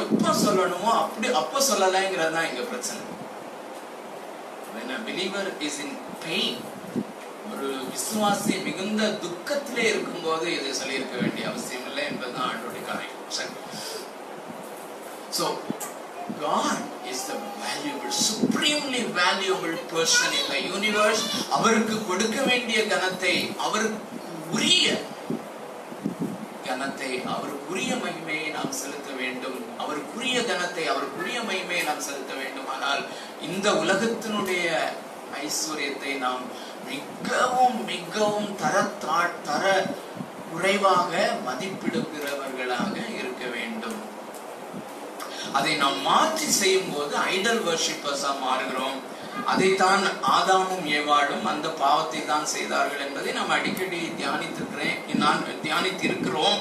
எப்ப சொல்லணுமோ அப்படி அப்ப சொல்லலைங்கிறது தான் இங்க பிரச்சனை. When a believer is in pain, ஒரு விசுவாசி மிகுந்த துக்கத்திலே இருக்கும் போது இதை சொல்லியிருக்க வேண்டிய அவசியம் இல்லை என்பதுதான் ஆண்டோடைய காரியம். So God is the valuable, supremely valuable person in the universe. அவருக்கு கொடுக்க வேண்டிய கனத்தை, அவருக்கு உரிய கனத்தை, அவருக்குரிய மகிமையை நாம் செலுத்த வேண்டும். அவருக்குரிய கனத்தை, அவருக்குரிய மகிமையை நாம் செலுத்த வேண்டும். ஆனால் இந்த உலகத்தினுடைய ஐஸ்வர்யத்தை நாம் மிகவும் மிகவும் தர தர குறைவாக மதிப்பிடுகிறவர்களாக இருக்க வேண்டும். அதை நாம் மாற்றி செய்யும் போது ஐடல் வர்ஷிப்பர்ஸா மாறுகிறோம். அதைத்தான் ஆதாமும் ஏவாளும் அந்த பாவத்தை தான் செய்தார்கள் என்பதை நாம் அடிக்கடி தியானித்திருக்கிறேன், நான் தியானித்திருக்கிறோம்.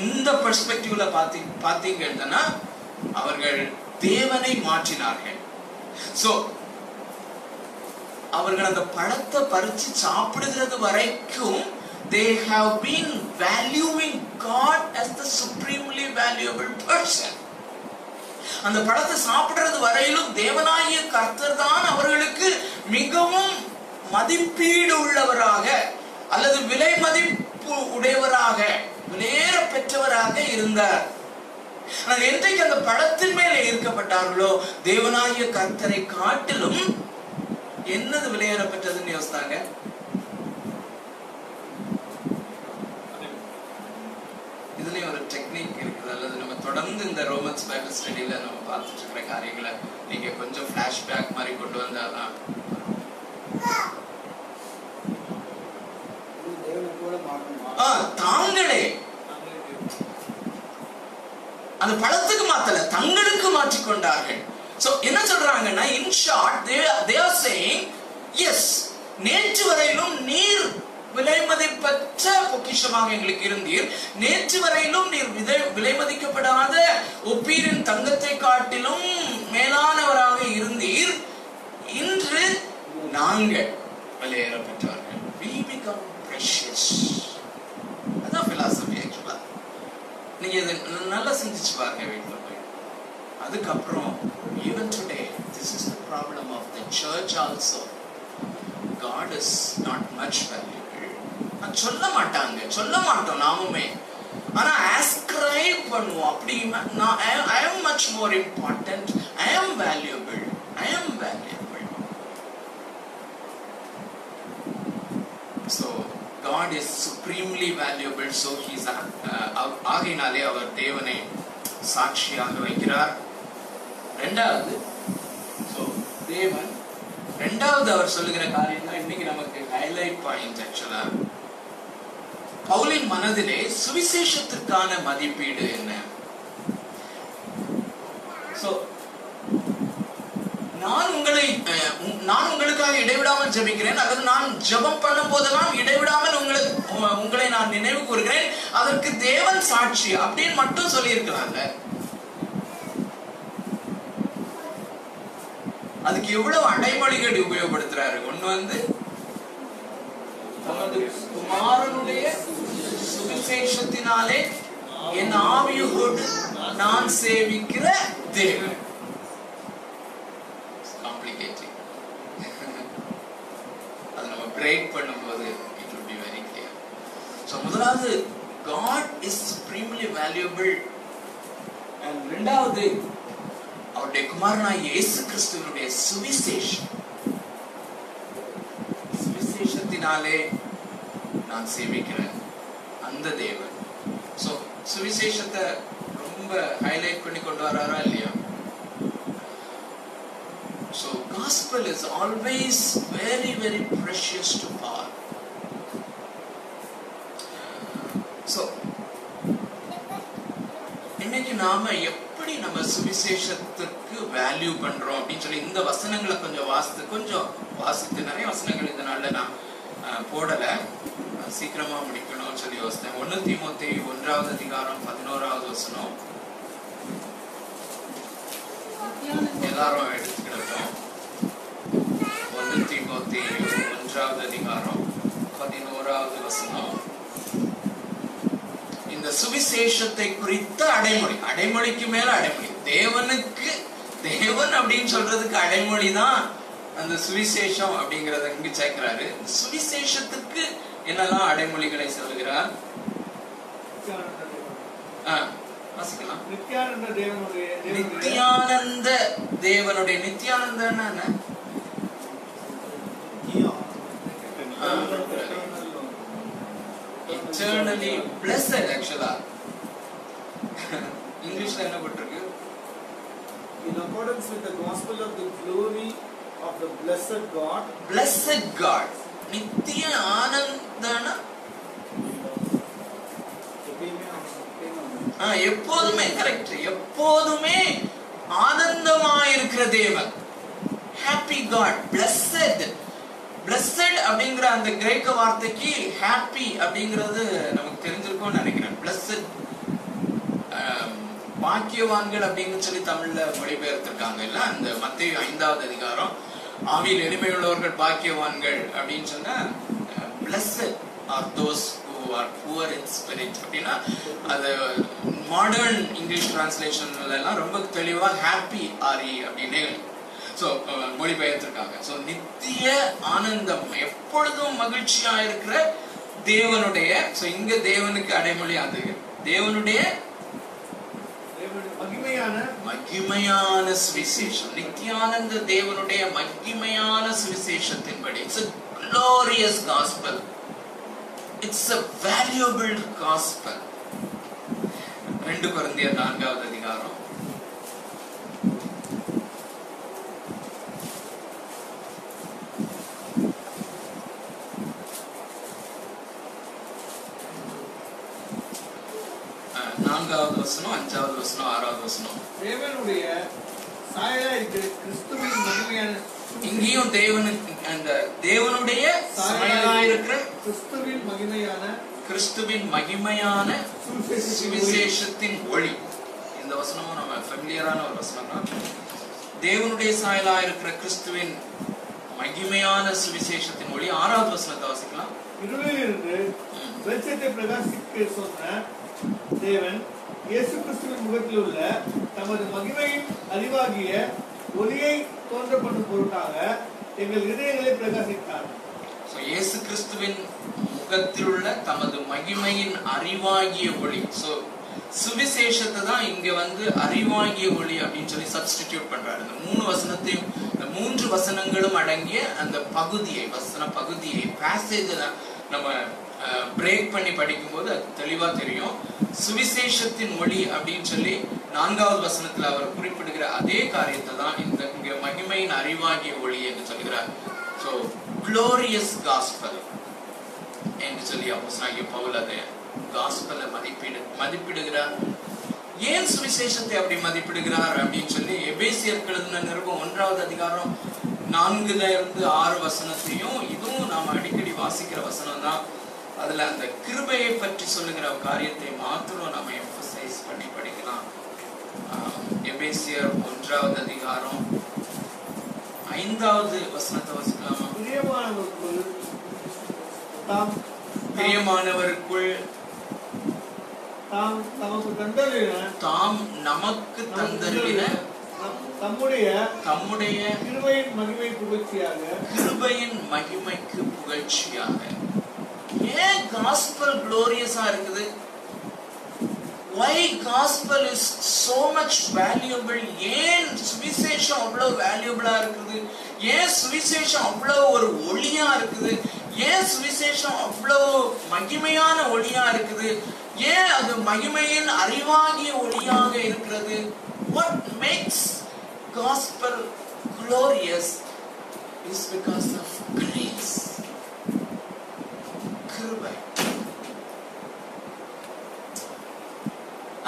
இந்த பெர்ஸ்பெக்டிவ்ல பார்த்தி பார்த்தீங்கன்னா அவர்கள் தேவனை மாற்றினார்கள். சோ அவர்கள் அந்த பழத்தை பறிச்சு சாப்பிடுகிறது வரைக்கும் they have been valuing God as the supremely valuable person. அந்த பழத்தை சாப்பிடுறது வரையிலும் தேவனாகிய கர்த்தர் தான் அவர்களுக்கு மிகவும் மதிப்பீடு உள்ளவராக அல்லது விலை மதிப்பு உடையவராக விலையேற பெற்றவராக இருந்தார். ஆனால் என்றைக்கு அந்த பழத்தின் மேலே ஈர்க்கப்பட்டார்களோ தேவனாகிய கர்த்தரை காட்டிலும் என்னது விலையேற பெற்றதுன்னு யோசித்தாங்க. இதுலயும் ஒரு டெக்னிக் இருக்குது, அல்லது நம்ம தொடர்ந்து இந்த ரோமன்ஸ் பைபிள் ஸ்டடியில நம்ம பார்த்துட்டு இருக்கிற காரியங்களை நீங்க கொஞ்சம் ஃபிளாஷ்பேக் மாதிரி கொண்டு வந்தாதான் தாங்களே அந்த பழத்துக்கு மாத்தல தங்களுக்கு மாற்றிக்கொண்டார்கள். சோ என்ன சொல்றாங்கன்னா, in short they are saying yes, நேற்று வரையிலும் நீர் விலைமதிப்பற்ற பொக்கிஷமாக எங்களுக்கு இருந்தீர், நேற்று வரையிலும் நீர் விலைமதிக்கப்படாத ஒப்பீரின் தங்கத்தை காட்டிலும் மேலானவராக இருந்தீர், இன்று நாங்கள் வெளியேற பெற்றார்கள். We become precious. அதான் philosophy actually. நீங்க இதை நல்லா சிந்திச்சு பாருங்க வீட்டில் போய். அதுக்கப்புறம் even today this is the problem of the church also. God is not much value. சொல்ல மாட்டாங்க, சொல்ல மாட்டோம் நாமுமே, ஆனா ascribe பண்ணுவோம். அப்படி நான் I am much more important, I am valuable, I am valuable. So God is supremely valuable, so he is ஆகையினாலே அவர் தேவனை சாட்சியாக வைக்கிறார். இரண்டாவது, so தேவன் இரண்டாவது அவர் சொல்லுகிற காரியம் தான் இன்னைக்கு நமக்கு ஹைலைட் பாயிண்ட். ஆக்சுவலா பவுலின் மனதிலே சுவிசேஷத்திற்கான மதிப்பீடு என்ன? சோ நான் உங்களை நான் உங்களுக்காக இடைவிடாமல் ஜெபிக்கிறேன், அல்லது நான் ஜெபம் பண்ணும் போதெல்லாம் இடைவிடாமல் உங்களுக்கு உங்களை நான் நினைவு கூறுகிறேன், அதற்கு தேவன் சாட்சி அப்படின்னு மட்டும் சொல்லியிருக்கிறாங்க. அதுக்கு எவ்வளவு அடைமொழிகள் உபயோகப்படுத்துறாரு. ஒண்ணு வந்து தமது குமாரனுடைய சுவிசேஷத்தினாலே என் ஆவியோடு நான் சேவிக்கிற தேவன். காம்ப்ளிகேட்டட். அது நம்ம பிரேக் பண்ணும்போது it will be very clear. So முதலாவது God is supremely valuable. And இரண்டாவது அவருடைய குமாரனாய் இயேசு கிறிஸ்துவினுடைய சுவிசேஷம் சுவிசேஷத்தினாலே நான் சேவிக்கிறேன் அந்த தேவன். சோ சுவிசேஷத்தை ரொம்ப ஹைலைட் பண்ணி கொண்டு வராரா இல்லையா? So gospel is always very very precious to bar. So இன்னைக்கு நாம எப்படி நம்ம சுவிசேஷத்துக்கு வேல்யூ பண்றோம் அப்படின்னு சொல்லி இந்த வசனங்களை கொஞ்சம் வாசித்து கொஞ்சம் வாசித்து நிறைய வசனங்கள் இதனால நான் போடல, சீக்கிரமா முடிக்கணும்னு சொல்லி யோசித்தேன். ஒன்னு தீமோத்தேயு ஒன்றாவது அதிகாரம் பதினோராவது வசனம் எல்லாரும் எடுத்துக்கிட்டோம். ஒன்னு தீமோத்தேயு ஒன்றாவது அதிகாரம் பதினோராவது வசனம். இந்த சுவிசேஷத்தை குறித்த அடைமொழி, அடைமொழிக்கு மேல அடைமொழி, தேவனுக்கு தேவன் அப்படின்னு சொல்றதுக்கு அடைமொழி தான் அந்த சுவிசேஷம் அப்படிங்கறத இங்க சேர்க்கிறாரு. சுவிசேஷத்துக்கு என்னெல்லாம் அடைமொழிகளை சொல்கிறார்? நித்தியானந்த தேவனுடைய நித்தியானந்தன்னா என்ன? eternally blessed. actually english la enna potrukku in accordance with the gospel of the glory of the blessed god blessed god nitya aanandana ah eppodume correct eppodume aanandamai irukra devan happy god blessed blessed அப்படிங்கற அந்த கிரேக்க வார்த்தைக்கு happy அப்படிங்கிறது நமக்கு தெரிஞ்சிருக்கும்னு நினைக்கிறேன். blessed பாக்கியவான்கள் அப்படினு சொல்லி தமிழ்ல மொழிபெயர்த்திருக்காங்க இல்ல. அந்த மத்தேயு ஐந்தாவது அதிகாரம் ஆவியில் எளிமையுள்ளவர்கள் பாக்கியவான்கள் அப்படின்னு சொன்னா blessed are those are poor in spirit அப்படின்னா அது மாடர்ன் இங்கிலீஷ் டிரான்ஸ்லேஷன்லாம் ரொம்ப தெளிவாக ஹாப்பி ஆரி அப்படின்னு ஸோ மொழிபெயர்த்திருக்காங்க. ஸோ நித்திய ஆனந்தம், எப்பொழுதும் மகிழ்ச்சியா இருக்கிற தேவனுடைய, ஸோ இங்க தேவனுக்கு அடைமொழி அது தேவனுடைய மகிமையான சுவிசேஷம், நித்தியானந்த தேவனுடைய மகிமையான சுவிசேஷத்தின்படி. It's a glorious gospel. It's a valuable gospel. ரெண்டு கொரிந்தியர் நான்காவது அதிகாரம் நான்காவது வசனம், அஞ்சாவது வசனம், ஆறாவது வசனம். தேவனுடைய சாயலா இருக்கிற கிறிஸ்துவின் மகிமையான, இங்கேயும் தேவனுக்கு அந்த தேவனுடைய சாயலா இருக்கிற கிறிஸ்துவின் மகிமையான, கிறிஸ்துவின் மகிமையான சுவிசேஷத்தின் ஒளி. இந்த வசனமும் நம்ம ஃபேமிலியரான ஒரு வசனம் தான். தேவனுடைய சாயலா இருக்கிற கிறிஸ்துவின் மகிமையான சுவிசேஷத்தின் ஒளி. ஆறாவது வசனத்தை வாசிக்கலாம். இருளிலிருந்து வெளிச்சத்தை பிரகாசிக்க சொன்ன தேவன் இயேசு கிறிஸ்துவின் முகத்தில் உள்ள தமது மகிமையின் அறிவாகிய ஒளியை தோன்ற பண்ணும் பொருட்டாக எங்கள் இதயங்களை பிரகாசித்தார். சோ இயேசு கிறிஸ்துவின் முகத்தில் உள்ள தமது மகிமையின் அறிவாகிய ஒளி. சோ சுவிசேஷத்தை தான் இங்க வந்து அறிவாகிய ஒளி அப்படின்னு சொல்லி சப்ஸ்டிடியூட் பண்றாரு. இந்த மூணு வசனத்தையும், இந்த மூன்று வசனங்களும் அடங்கிய அந்த பகுதியை, வசன பகுதியை, பேசேஜ் நம்ம பிரேக் பண்ணி படிக்கும்போது அது தெளிவா தெரியும். சுவிசேஷத்தின் ஒளி அப்படின்னு சொல்லி நான்காவது வசனத்துல அவர் குறிப்பிடுகிற அதே காரியத்தை தான் இந்த இங்க மகிமையின் அறிவாகிய ஒளி என்று சொல்கிறார். ஸோ க்ளோரியஸ் காஸ்பல் என்று சொல்லி அப்போஸ்தலனாகிய பவுல் அதை காஸ்பலை மதிப்பிடு மதிப்பிடுகிறார். ஏன் சுவிசேஷத்தை அப்படி மதிப்பிடுகிறார் அப்படின்னு சொல்லி எபேசியருக்கு எழுதின நிருபம் ஒன்றாவது அதிகாரம் நான்குல இருந்து ஆறு வசனத்தையும், இதுவும் நாம் அடிக்கடி வாசிக்கிற வசனம் தான். அதுல அந்த கிருபையை பற்றி சொல்லுகிற காரியத்தை மாத்திரம் நம்ம எம்பசைஸ் பண்ணி படிக்கலாம். எபேசியர் ஒன்றாவது அதிகாரம் ஐந்தாவது வசனத்தை வாசிக்கலாமா? பிரியமானவருக்குள் தாம் நமக்கு தந்தருளின தாம் நமக்கு தந்தருளின தம்முடைய தம்முடைய கிருபையின் மகிமை புகழ்ச்சியாக கிருபையின் மகிமைக்கு புகழ்ச்சியாக. ஏன் காஸ்பல் க்ளோரியஸா இருக்குது? Why gospel is so much valuable? ஏன் சுவிசேஷம் அவ்வளவு வேல்யூபிளா இருக்குது? ஏன் சுவிசேஷம் அவ்வளவு ஒரு ஒளியா இருக்குது? ஏன் சுவிசேஷம் அவ்வளவு மகிமையான ஒளியா இருக்குது? ஏன் அது மகிமையின் அறிவாகிய ஒளியாக இருக்கிறது? What makes gospel glorious is because of grace. கிருபை.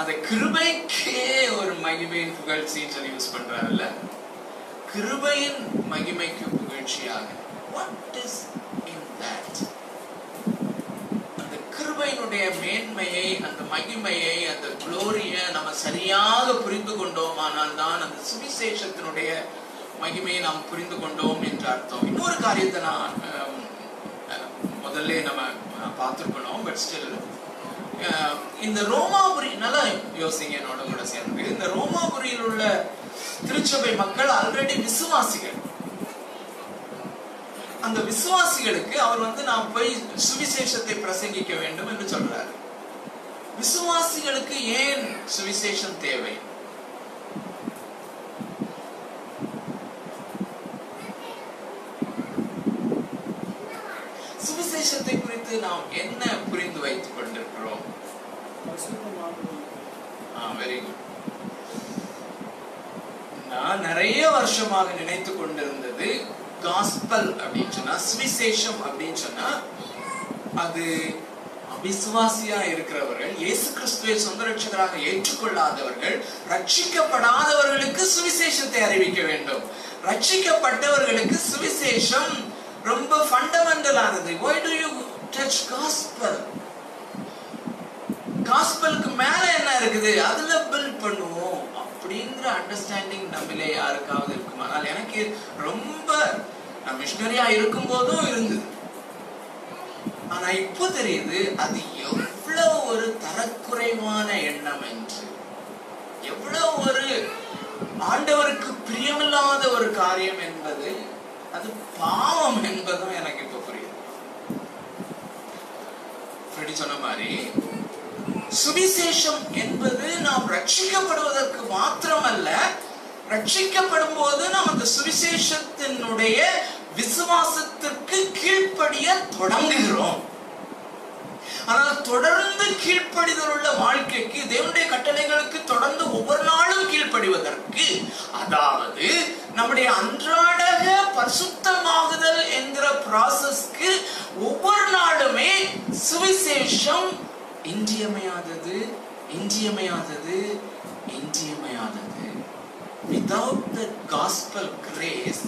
அந்த கிருபைக்கே ஒரு மகிமையின் புகழ்ச்சின்னு சொல்லி யூஸ் பண்றாங்கல்ல, கிருபையின் மகிமைக்கு புகழ்ச்சியாக. What is in that? அந்த கிருபையினுடைய மேன்மையை, அந்த மகிமையை, அந்த குளோரியை நம்ம சரியாக புரிந்து கொண்டோமானால் தான் அந்த சுவிசேஷத்தினுடைய மகிமையை நாம் புரிந்து கொண்டோம் என்று அர்த்தம். இன்னொரு காரியத்தை நான் முதல்ல நம்ம பார்த்துருக்கணும். பட் ஸ்டில் இந்த ரோமாபுரி நல்லா யோசிங்க, என்னோட கூட சேர்ந்து. இந்த ரோமாபுரியில் உள்ள திருச்சபை மக்கள் ஆல்ரெடி விசுவாசிகள். அந்த விசுவாசிகளுக்கு அவர் வந்து நாம் போய் சுவிசேஷத்தை பிரசங்கிக்க வேண்டும் என்று சொல்றாரு. விசுவாசிகளுக்கு ஏன் சுவிசேஷம் தேவை? சுவிசேஷத்தை குறித்து நாம் என்ன புரிந்து வைத்துக் கொண்டிருக்கிறோம்? Very good. நான் நிறைய வருஷமாக நினைத்து கொண்டிருந்தது காஸ்பல் அப்படின்னு சொன்னா, சுவிசேஷம் அப்படின்னு சொன்னா அது அவிசுவாசியா இருக்கிறவர்கள், இயேசு கிறிஸ்துவை சொந்த ரட்சகராக ஏற்றுக்கொள்ளாதவர்கள், ரட்சிக்கப்படாதவர்களுக்கு சுவிசேஷத்தை அறிவிக்க வேண்டும். ரட்சிக்கப்பட்டவர்களுக்கு சுவிசேஷம் ரொம்ப ஃபண்டமெண்டலானது. why do you touch gospel? காஸ்பலுக்கு மேல என்ன இருக்குது, அதுல பில்ட் பண்ணுவோம் அப்படிங்கிற அண்டர்ஸ்டாண்டிங் நம்மளே யாருக்காவது இருக்குமானால், எனக்கு ரொம்ப மிஷனரியா இருக்கும் போதும் இருந்தது. ஆனா இப்ப தெரியுது அது எவ்வளவு ஒரு தரக்குறைவான எண்ணம் என்று, எவ்வளவு ஒரு ஆண்டவருக்கு பிரியமில்லாத ஒரு காரியம் என்பது, அது பாவம் என்பதும் எனக்கு இப்ப புரியுது. சொன்ன மாதிரி சுவிசேஷம் என்பது நாம் ரட்சிக்கப்படுவதற்கு மாத்திரமல்ல, ரட்சிக்கப்படும் போது நாம் அந்த சுவிசேஷத்தினுடைய விசுவாசத்திற்கு கீழ்ப்படிய தொடங்குகிறோம். ஆனால் தொடர்ந்து கீழ்ப்படிதல் உள்ள வாழ்க்கைக்கு, தேவனுடைய கட்டளைகளுக்கு தொடர்ந்து ஒவ்வொரு நாளும் கீழ்ப்படிவதற்கு, அதாவது நம்முடைய அன்றாட பரிசுத்தமாகுதல் என்கிற ப்ராசஸ்க்கு ஒவ்வொரு நாளுமே சுவிசேஷம் இன்றியமையாதது இன்றியமையாதது இன்றியமையாதது. Without the gospel grace,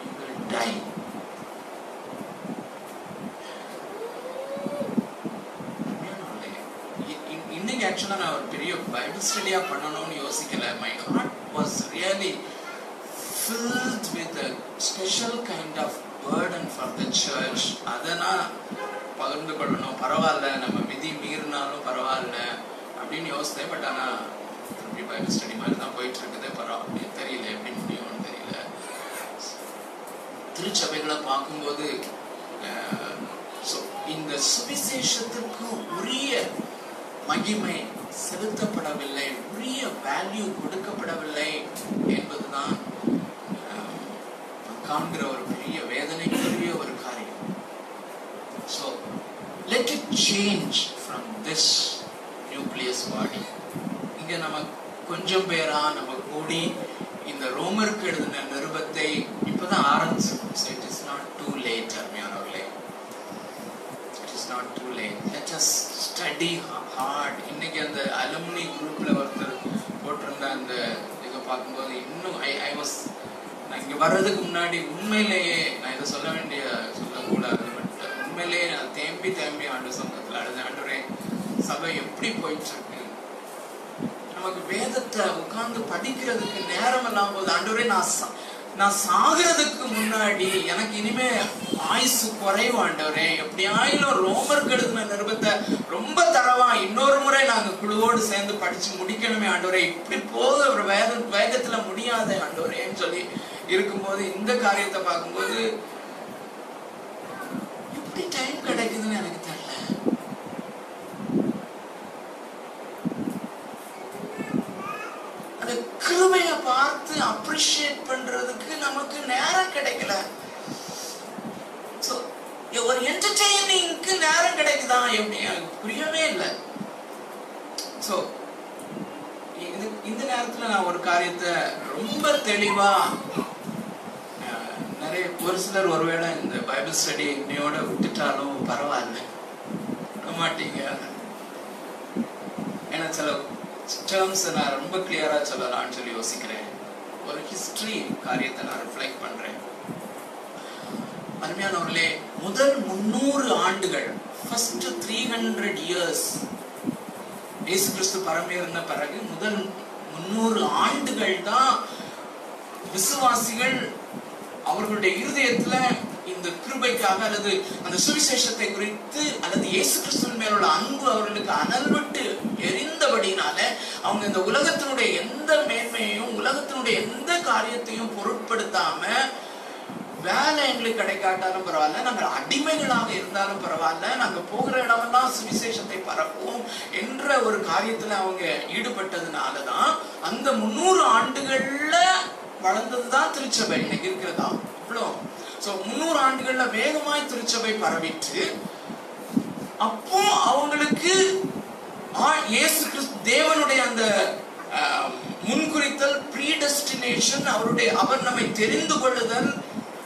you will die. இன்னைக்கு ஆக்சுவலா நான் ஒரு பெரிய பைபிள் ஸ்டடியா பண்ணணும்னு யோசிக்கல. My heart was really filled with a special kind of burden for the church. அதனா பகிர்ந்து கொள்ளணும், பரவாயில்ல நம்ம விதி மீறினாலும் பரவாயில்ல அப்படின்னு யோசித்தேன். பட் ஆனால் இப்படி பைபிள் ஸ்டடி மாதிரி தான் போயிட்டு இருக்குது, பரவாயில்ல தெரியல எப்படி முடியும்னு தெரியல. திருச்சபைகளை பார்க்கும்போது இந்த சுவிசேஷத்திற்கு உரிய மகிமை செலுத்தப்படவில்லை, உரிய வேல்யூ கொடுக்கப்படவில்லை என்பதுதான் காண்கிற ஒரு பெரிய வேதனைக்குரிய ஒரு காரியம். So let it change from this nucleus body. இங்க நம்ம கொஞ்சம் பேரா நம்ம கூடி இந்த ரோமருக்கு எழுதின நிருபத்தை இப்பதான் ஆரம்பிச்சோம். So it is not too late, அருமையானவர்களே. It is not too late. Let us study hard. இன்னைக்கு அந்த அலுமினி குரூப்ல ஒருத்தர் போட்டிருந்த அந்த இதை பார்க்கும்போது இன்னும் ஐ ஐ வாஸ் இங்கே வர்றதுக்கு முன்னாடி உண்மையிலேயே நான் இதை சொல்ல வேண்டிய சொல்லக்கூடாது, பட் உண்மையிலேயே நான் தேம்பி தேம்பி ஆண்டு சங்கத்தில் அழுது, ஆண்டுரே சபை எப்படி போயிட்டு இருக்கு, நமக்கு வேதத்தை உட்கார்ந்து படிக்கிறதுக்கு நேரம் இல்லாம போது, ஆண்டுரே நான் நான் சாகிறதுக்கு முன்னாடி எனக்கு இனிமே ஆயுசு குறைவு ஆண்டவரே, எப்படி ஆயிலும் ரோமருக்கு எழுதின நிருபத்தை ரொம்ப தரவா இன்னொரு முறை நாங்கள் குழுவோடு சேர்ந்து படிச்சு முடிக்கணுமே ஆண்டவரே, இப்படி போக ஒரு வேக வேகத்துல முடியாத ஆண்டவரேன்னு சொல்லி இருக்கும்போது இந்த காரியத்தை பார்க்கும்போது எப்படி டைம் கிடைக்குதுன்னு எனக்கு தெரியல. அந்த கிருபைய பார்த்து அப்ரிஷியேட் பண்றதுக்கு நமக்கு நேரம் கிடைக்கல. ஒரு என்டர்டெய்னிங்க்கு நேரம் கிடைக்குதா எப்படி எனக்கு புரியவே இல்லை. ஸோ இந்த நேரத்துல நான் ஒரு காரியத்தை ரொம்ப தெளிவா, நிறைய ஒரு சிலர் ஒருவேளை இந்த பைபிள் ஸ்டடி என்னையோட விட்டுட்டாலும் பரவாயில்ல விட மாட்டீங்க, ஏன்னா சில டேர்ம்ஸ் நான் ரொம்ப கிளியரா சொல்லலாம்னு சொல்லி யோசிக்கிறேன். ஒரு ஹிஸ்டரி காரியத்தை நான் ரிஃப்ளெக்ட் பண்றேன். அருமையானவர்களே, முதல் முன்னூறு ஆண்டுகள் ஃபர்ஸ்ட் த்ரீ ஹண்ட்ரட் இயர்ஸ் இயேசு கிறிஸ்து பரமேறின பிறகு முதல் முன்னூறு ஆண்டுகள் தான் விசுவாசிகள் அவர்களுடைய இருதயத்துல இந்த கிருபைக்காக அல்லது அந்த சுவிசேஷத்தை குறித்து அல்லது இயேசு கிறிஸ்துவின் மேலுள்ள அன்பு அவர்களுக்கு அனல் விட்டு எரிந்தபடினால அவங்க இந்த உலகத்தினுடைய எந்த மேன்மையையும் உலகத்தினுடைய எந்த காரியத்தையும் பொருட்படுத்தாம, வேலை எங்களுக்கு கிடைக்காட்டாலும் பரவாயில்ல, நாங்கள் அடிமைகளாக இருந்தாலும் பரவாயில்ல, நாங்கள் போகிற இடமெல்லாம் சுவிசேஷத்தை பரப்புவோம் என்ற ஒரு காரியத்துல அவங்க ஈடுபட்டதுனாலதான் அந்த முன்னூறு ஆண்டுகள்ல வளர்ந்ததுதான் திருச்சபை இன்னைக்கு இருக்கிறதா. இவ்வளோ முன்னூறு ஆண்டுகள்ல வேகமாய் திருச்சபை பரவிட்டு, அப்போ அவங்களுக்கு இயேசு கிறிஸ்து தேவனுடைய அந்த முன்குறித்தல், ப்ரீடெஸ்டினேஷன், அவருடைய அவர் நம்மை தெரிந்து கொள்ளுதல்,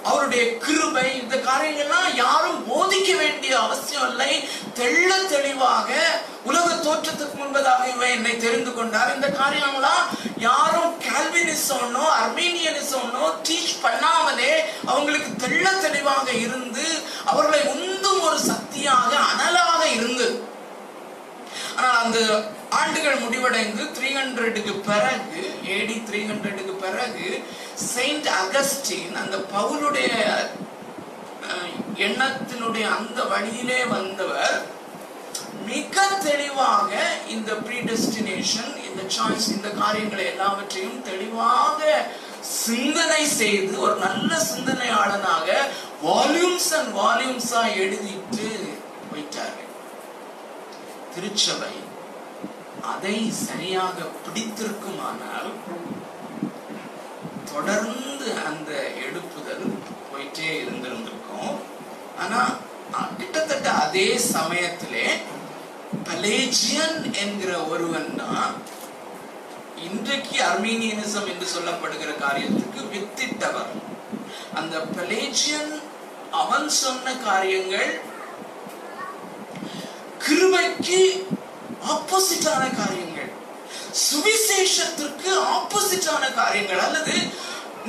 அவருடைய கிருபை, இந்த காரியங்கள்லாம் யாரும் போதிக்க வேண்டிய அவசியம் இல்லை. தெள்ள தெளிவாக உலக தோற்றத்துக்கு முன்பதாக இவன் என்னை தெரிந்து கொண்டார். இந்த காரியங்கள்லாம் யாரும் கால்வினிசம்னோ அர்மீனியனிசம்னோ டீச் பண்ணாமலே அவங்களுக்கு தெள்ள தெளிவாக இருந்து அவர்களை உந்தும் ஒரு சக்தியாக அனலாக இருந்து, ஆனால் அந்த ஆண்டுகள் முடிவடைந்து த்ரீ ஹண்ட்ரடுக்கு பிறகு ஏடி த்ரீ ஹண்ட்ரடுக்கு பிறகு செயின்ட் அகஸ்டின் அந்த பவுலுடைய எண்ணத்தினுடைய அந்த வழியிலே வந்தவர் மிக தெளிவாக இந்த ப்ரீடெஸ்டினேஷன், இந்த சாய்ஸ், இந்த காரியங்களை எல்லாவற்றையும் தெளிவாக சிந்தனை செய்து ஒரு நல்ல சிந்தனையாளனாக வால்யூம்ஸ் அண்ட் வால்யூம்ஸா எழுதிட்டு வைத்தார்கள். திருச்சபை அதை சரியாக பிடித்திருக்குமானால் தொடர்ந்து அந்த எழுப்புதல் போயிட்டே இருந்திருந்திருக்கும். ஆனா கிட்டத்தட்ட அதே சமயத்திலே பலேஜியன் என்கிற ஒருவன் தான் இன்றைக்கு அர்மீனியனிசம் என்று சொல்லப்படுகிற காரியத்துக்கு வித்திட்டவர். அந்த பலேஜியன் அவன் சொன்ன காரியங்கள் கிருபைக்கு ஆப்போசிட்டான காரியங்கள், சுவிசேஷத்திற்கு ஆப்போசிட்டான காரியங்கள், அல்லது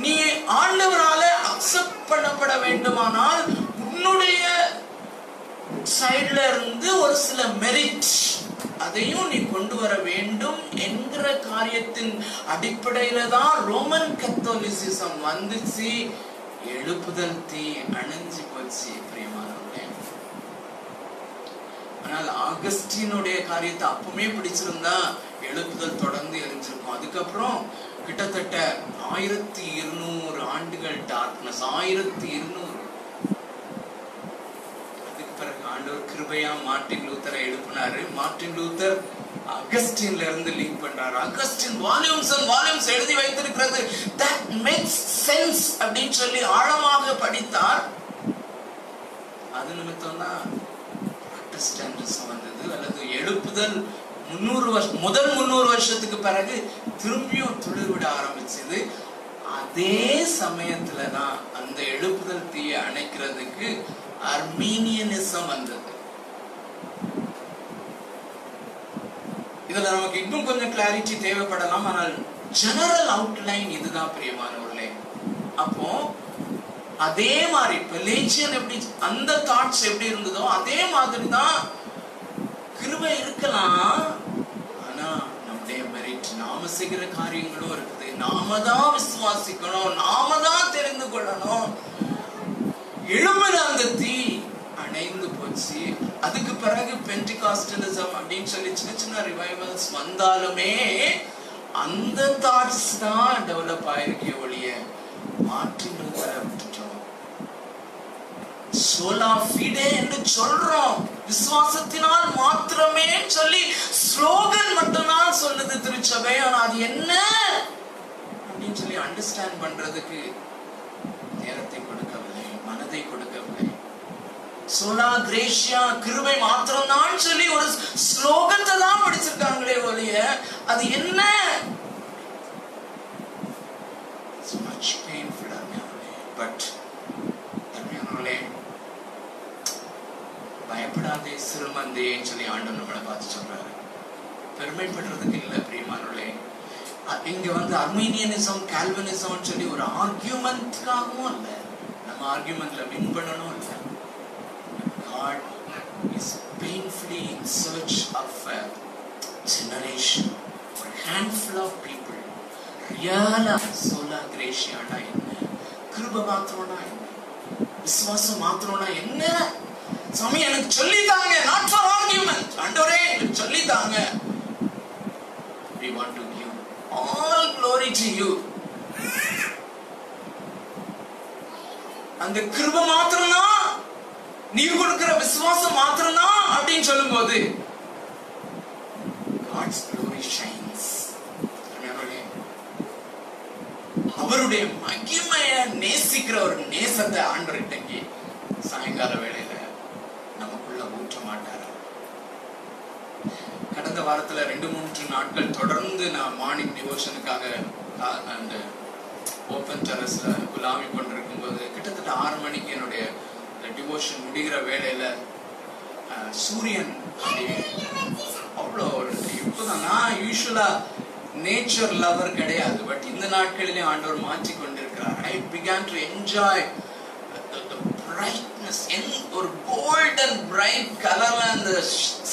நீ ஆண்டவரால அக்செப்ட் பண்ணப்பட வேண்டுமானால் உன்னுடைய சைடுல இருந்து ஒரு சில மெரிட் அதையும் நீ கொண்டு வர வேண்டும் என்கிற காரியத்தின் அடிப்படையில தான் ரோமன் கத்தோலிசிசம் வந்துச்சு, எழுப்புதல் தீ அணிஞ்சு போச்சு. ஆனால் ஆகஸ்டினுடைய காரியத்தை அப்பவுமே பிடிச்சிருந்தா எழுப்புதல் தொடர்ந்து எரிஞ்சிருக்கும். அதுக்கப்புறம் கிட்டத்தட்ட ஆயிரத்தி இருநூறு ஆண்டுகள் டார்க்னஸ், ஆயிரத்தி இருநூறு அதுக்கு பிறகு ஆண்டவர் கிருபையா மார்ட்டின் லூத்தரை எழுப்பினாரு. மார்ட்டின் லூத்தர் அகஸ்டின்ல இருந்து லீக் பண்றாரு. அகஸ்டின் வால்யூம்ஸ் அண்ட் வால்யூம்ஸ் எழுதி வைத்திருக்கிறது, தட் மேக்ஸ் சென்ஸ் அப்படின்னு சொல்லி ஆழமாக படித்தார். அது நிமித்தம்னா வந்தது, அல்லது எழுப்புதல் முதல் முன்னூறு வருஷத்துக்கு பிறகு திரும்பியும் துளிர்விட ஆரம்பிச்சது. அதே சமயத்துல தான் அந்த எழுப்புதல் தீயை அணைக்கிறதுக்கு அர்மீனியனிசம் வந்தது. இதுல நமக்கு இன்னும் கொஞ்சம் கிளாரிட்டி தேவைப்படலாம், ஆனால் ஜெனரல் அவுட்லைன் இதுதான் பிரியமானவர்களே. அப்போ அதே மாதிரி பெலேஜியன் எப்படி அந்த தாட்ஸ் எப்படி இருந்ததோ அதே மாதிரி தான் கிருபை இருக்கலாம், ஆனா நம்முடைய மெரிட், நாம செய்கிற காரியங்களும் இருக்குது. நாம தான் விசுவாசிக்கணும், நாம தான் தெரிந்து கொள்ளணும். எழும்புற அந்த தீ அணைந்து போச்சு. அதுக்கு பிறகு பெண்டிகாஸ்டலிசம் அப்படின்னு சொல்லி சின்ன சின்ன ரிவைவல்ஸ் வந்தாலுமே அந்த தாட்ஸ் தான் டெவலப் ஆயிருக்கே ஒழிய மாற்றின்னு வர சோலா ஃபீடே என்று சொல்றோம், விசுவாசத்தினால் மாத்திரமே சொல்லி ஸ்லோகன் மட்டும்தான் சொல்லுது திருச்சபை. ஆனா அது என்ன அப்படின்னு சொல்லி அண்டர்ஸ்டாண்ட் பண்றதுக்கு நேரத்தை கொடுக்கவில்லை, மனதை கொடுக்கவில்லை. சோலா கிரேஷியா, கிருபை மாத்திரம்தான் சொல்லி ஒரு ஸ்லோகத்தை தான் படிச்சிருக்காங்களே ஒழிய அது என்ன. பட் பயப்படாதே சிறுமந்தேன்னு சொல்லி ஆண்டவர் நம்மளை பார்த்து சொல்றாரு. பெருமைப்படுறதுக்கு இல்லை பிரியமானவர்களே. இங்க வந்து அர்மீனியனிசம், கால்வினிசம் சொல்லி ஒரு ஆர்கியூமெண்ட்காகவும் இல்லை, நம்ம ஆர்கியூமெண்ட்ல வின் பண்ணணும் இல்லை. God is painfully in search of a generation, a handful of people, real sola gratia னா என்ன, கிருபை மாத்திரம்னா என்ன, விசுவாசம் மாத்திரம்னா என்ன, சாமி எனக்கு சொல்லிட்டாங்க, not for argument, ஆண்டவரே எனக்கு சொல்லிட்டாங்க, we want to give all glory to you. அந்த கிருபை மாத்திரம்தான், நீ கொடுக்கிற விசுவாசம் மாத்திரம்தான் அப்படின்னு சொல்லும்போது God's glory shines. அவருடைய மகிமைய நேசிக்கிற ஒரு நேசத்தை ஆண்டவர் இன்றைக்கு சாயங்கால வேளையில நமக்குள்ள ஊற்ற மாட்டார். கடந்த வாரத்துல ரெண்டு மூன்று நாட்கள் தொடர்ந்து நான் மார்னிங் டிவோஷனுக்காக அந்த ஓபன் டெரஸ்ல குலாமி கொண்டிருக்கும் போது கிட்டத்தட்ட ஆறு மணிக்கு என்னுடைய டிவோஷன் முடிகிற வேளையில சூரியன் அவ்வளோ ஒரு இப்போதான். நான் யூஸ்வலா நேச்சர் லவர் கிடையாது, பட் இந்த நாட்களிலே ஆண்டவர் மாற்றி கொண்டிருக்கிறார். I began to enjoy the brightness, ஒரு கோல்டன் பிரைட் கலர்ல அந்த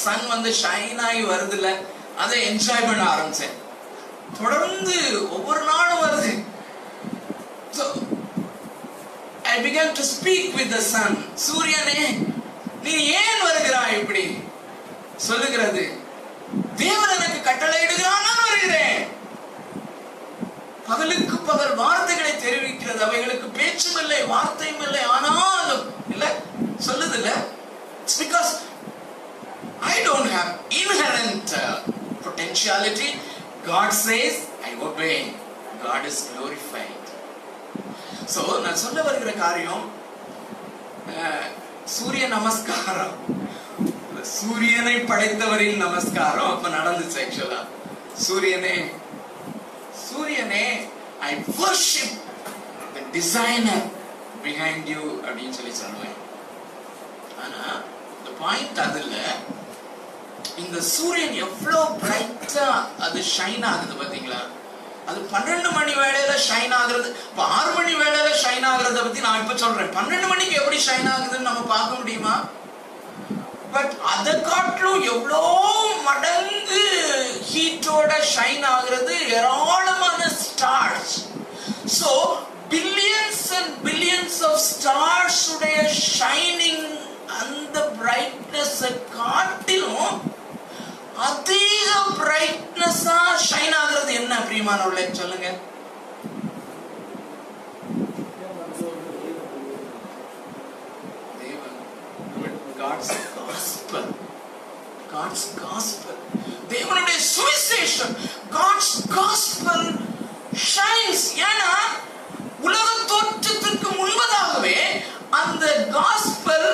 சன் வந்து ஷைன் ஆகி வருதுல, அதை என்ஜாய் பண்ண ஆரம்பிச்சேன். தொடர்ந்து ஒவ்வொரு நாளும் வருது. ஐ I began to speak with the sun. சூரியனே நீ ஏன் வருகிறாய் இப்படி சொல்லுகிறது. தேவன் எனக்கு கட்டளையிடுகிறான், நான் வருகிறேன். பகலுக்கு பகல் வார்த்தைகளை தெரிவிக்கிறது. அவைகளுக்கு பேச்சும் இல்லை, வார்த்தையும் இல்லை. ஆனாலும் இல்ல சொல்லுது இல்ல. It's because I don't have inherent potentiality. God says I obey. God is glorified. So நான் சொல்ல வருகிற காரியம் சூரிய நமஸ்காரம். சூரியனை படைத்தவரின் நமஸ்காரம் அப்ப நடந்துச்சு. ஆக்சுவலா சூரியனே சூரியனே I worship the designer behind you அப்படின்னு சொல்லி சொல்லுவேன். ஆனா the point அதுல இந்த சூரியன் எவ்வளவு பிரைட்டா அது ஷைன் ஆகுது பாத்தீங்களா. அது பன்னிரண்டு மணி வேளையில ஷைன் ஆகுறது. இப்ப ஆறு மணி வேளையில ஷைன் ஆகுறத பத்தி நான் இப்ப சொல்றேன். பன்னிரண்டு மணிக்கு எப்படி ஷைன் ஆகுதுன்னு நம்ம பார்க்க முடியுமா? பட் அதை காட்டிலும் எவ்வளோ மடங்கு ஹீட்டோட ஷைன் ஆகுறது. ஏராளமான stars. So billions and billions of stars உடைய ஷைனிங் அந்த பிரைட்னஸை காட்டிலும் அதிக பிரைட்னஸா ஷைன் ஆகுறது என்ன பிரியமானவர்களே சொல்லுங்க. God's gospel, God's gospel, தேவனுடைய சுவிசேஷம், God's gospel shines. ஏன்னா உலக தோற்றத்திற்கு முன்பதாகவே அந்த gospel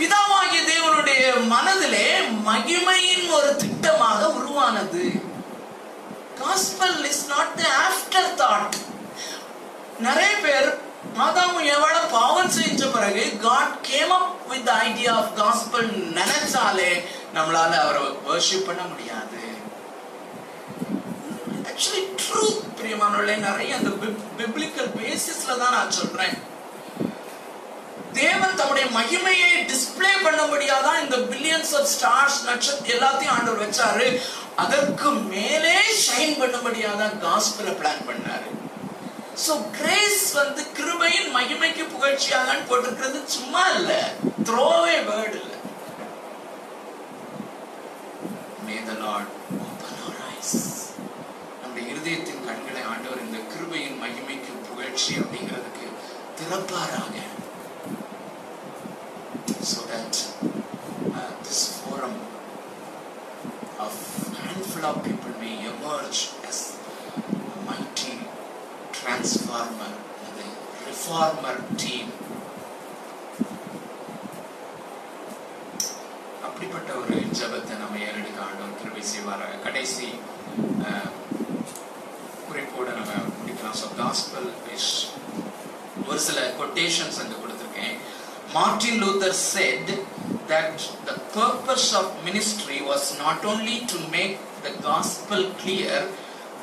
பிதாவாகிய தேவனுடைய மனதிலே மகிமையின் ஒரு திட்டமாக உருவானது. Gospel is not the afterthought. நிறைய பேர் ஆதாம் ஏவாளை பாவம் செஞ்ச பிறகு God came up with the idea of gospel நினைச்சாலே நம்மளால அவரை worship பண்ண முடியாது. Actually truth பிரியமானவர்களே நிறைய அந்த biblical basisல தான் நான் சொல்றேன். தேவன் தம்முடைய மகிமையை டிஸ்ப்ளே பண்ணும்படியா தான் இந்த பில்லியன்ஸ் ஆஃப் ஸ்டார்ஸ் நட்சத்திரம் எல்லாத்தையும் ஆண்டவர் வச்சாரு. அதற்கு மேலே ஷைன் பண்ணும்படியா தான் காஸ்பலை பிளான் பண்ணாரு. So grace வந்து கிருபையின் மகிமைக்கு புகழ்ச்சியாகன்னு போட்டிருக்கிறது. சும்மா இல்ல, throw away word இல்ல. May the Lord open our eyes. நம்முடைய இருதயத்தின் கண்களை ஆண்டவர் இந்த கிருபையின் மகிமைக்கு புகழ்ச்சி அப்படிங்கிறதுக்கு திறப்பாராக. So that uh, this forum of handful of people may emerge as a mighty transformer, the reformer team. அப்படிப்பட்ட ஒரு ஜபத்தை நம்ம ஏறெடுக்க ஆண்டவர் கிருபை செய்வாராக. கடைசி குறிப்போட நம்ம முடிக்கலாம். ஸோ காஸ்பல் இஸ் ஒரு சில கொட்டேஷன்ஸ் அங்கே கொடுத்துருக்கேன். Martin Luther said that the purpose of ministry was not only to make the gospel clear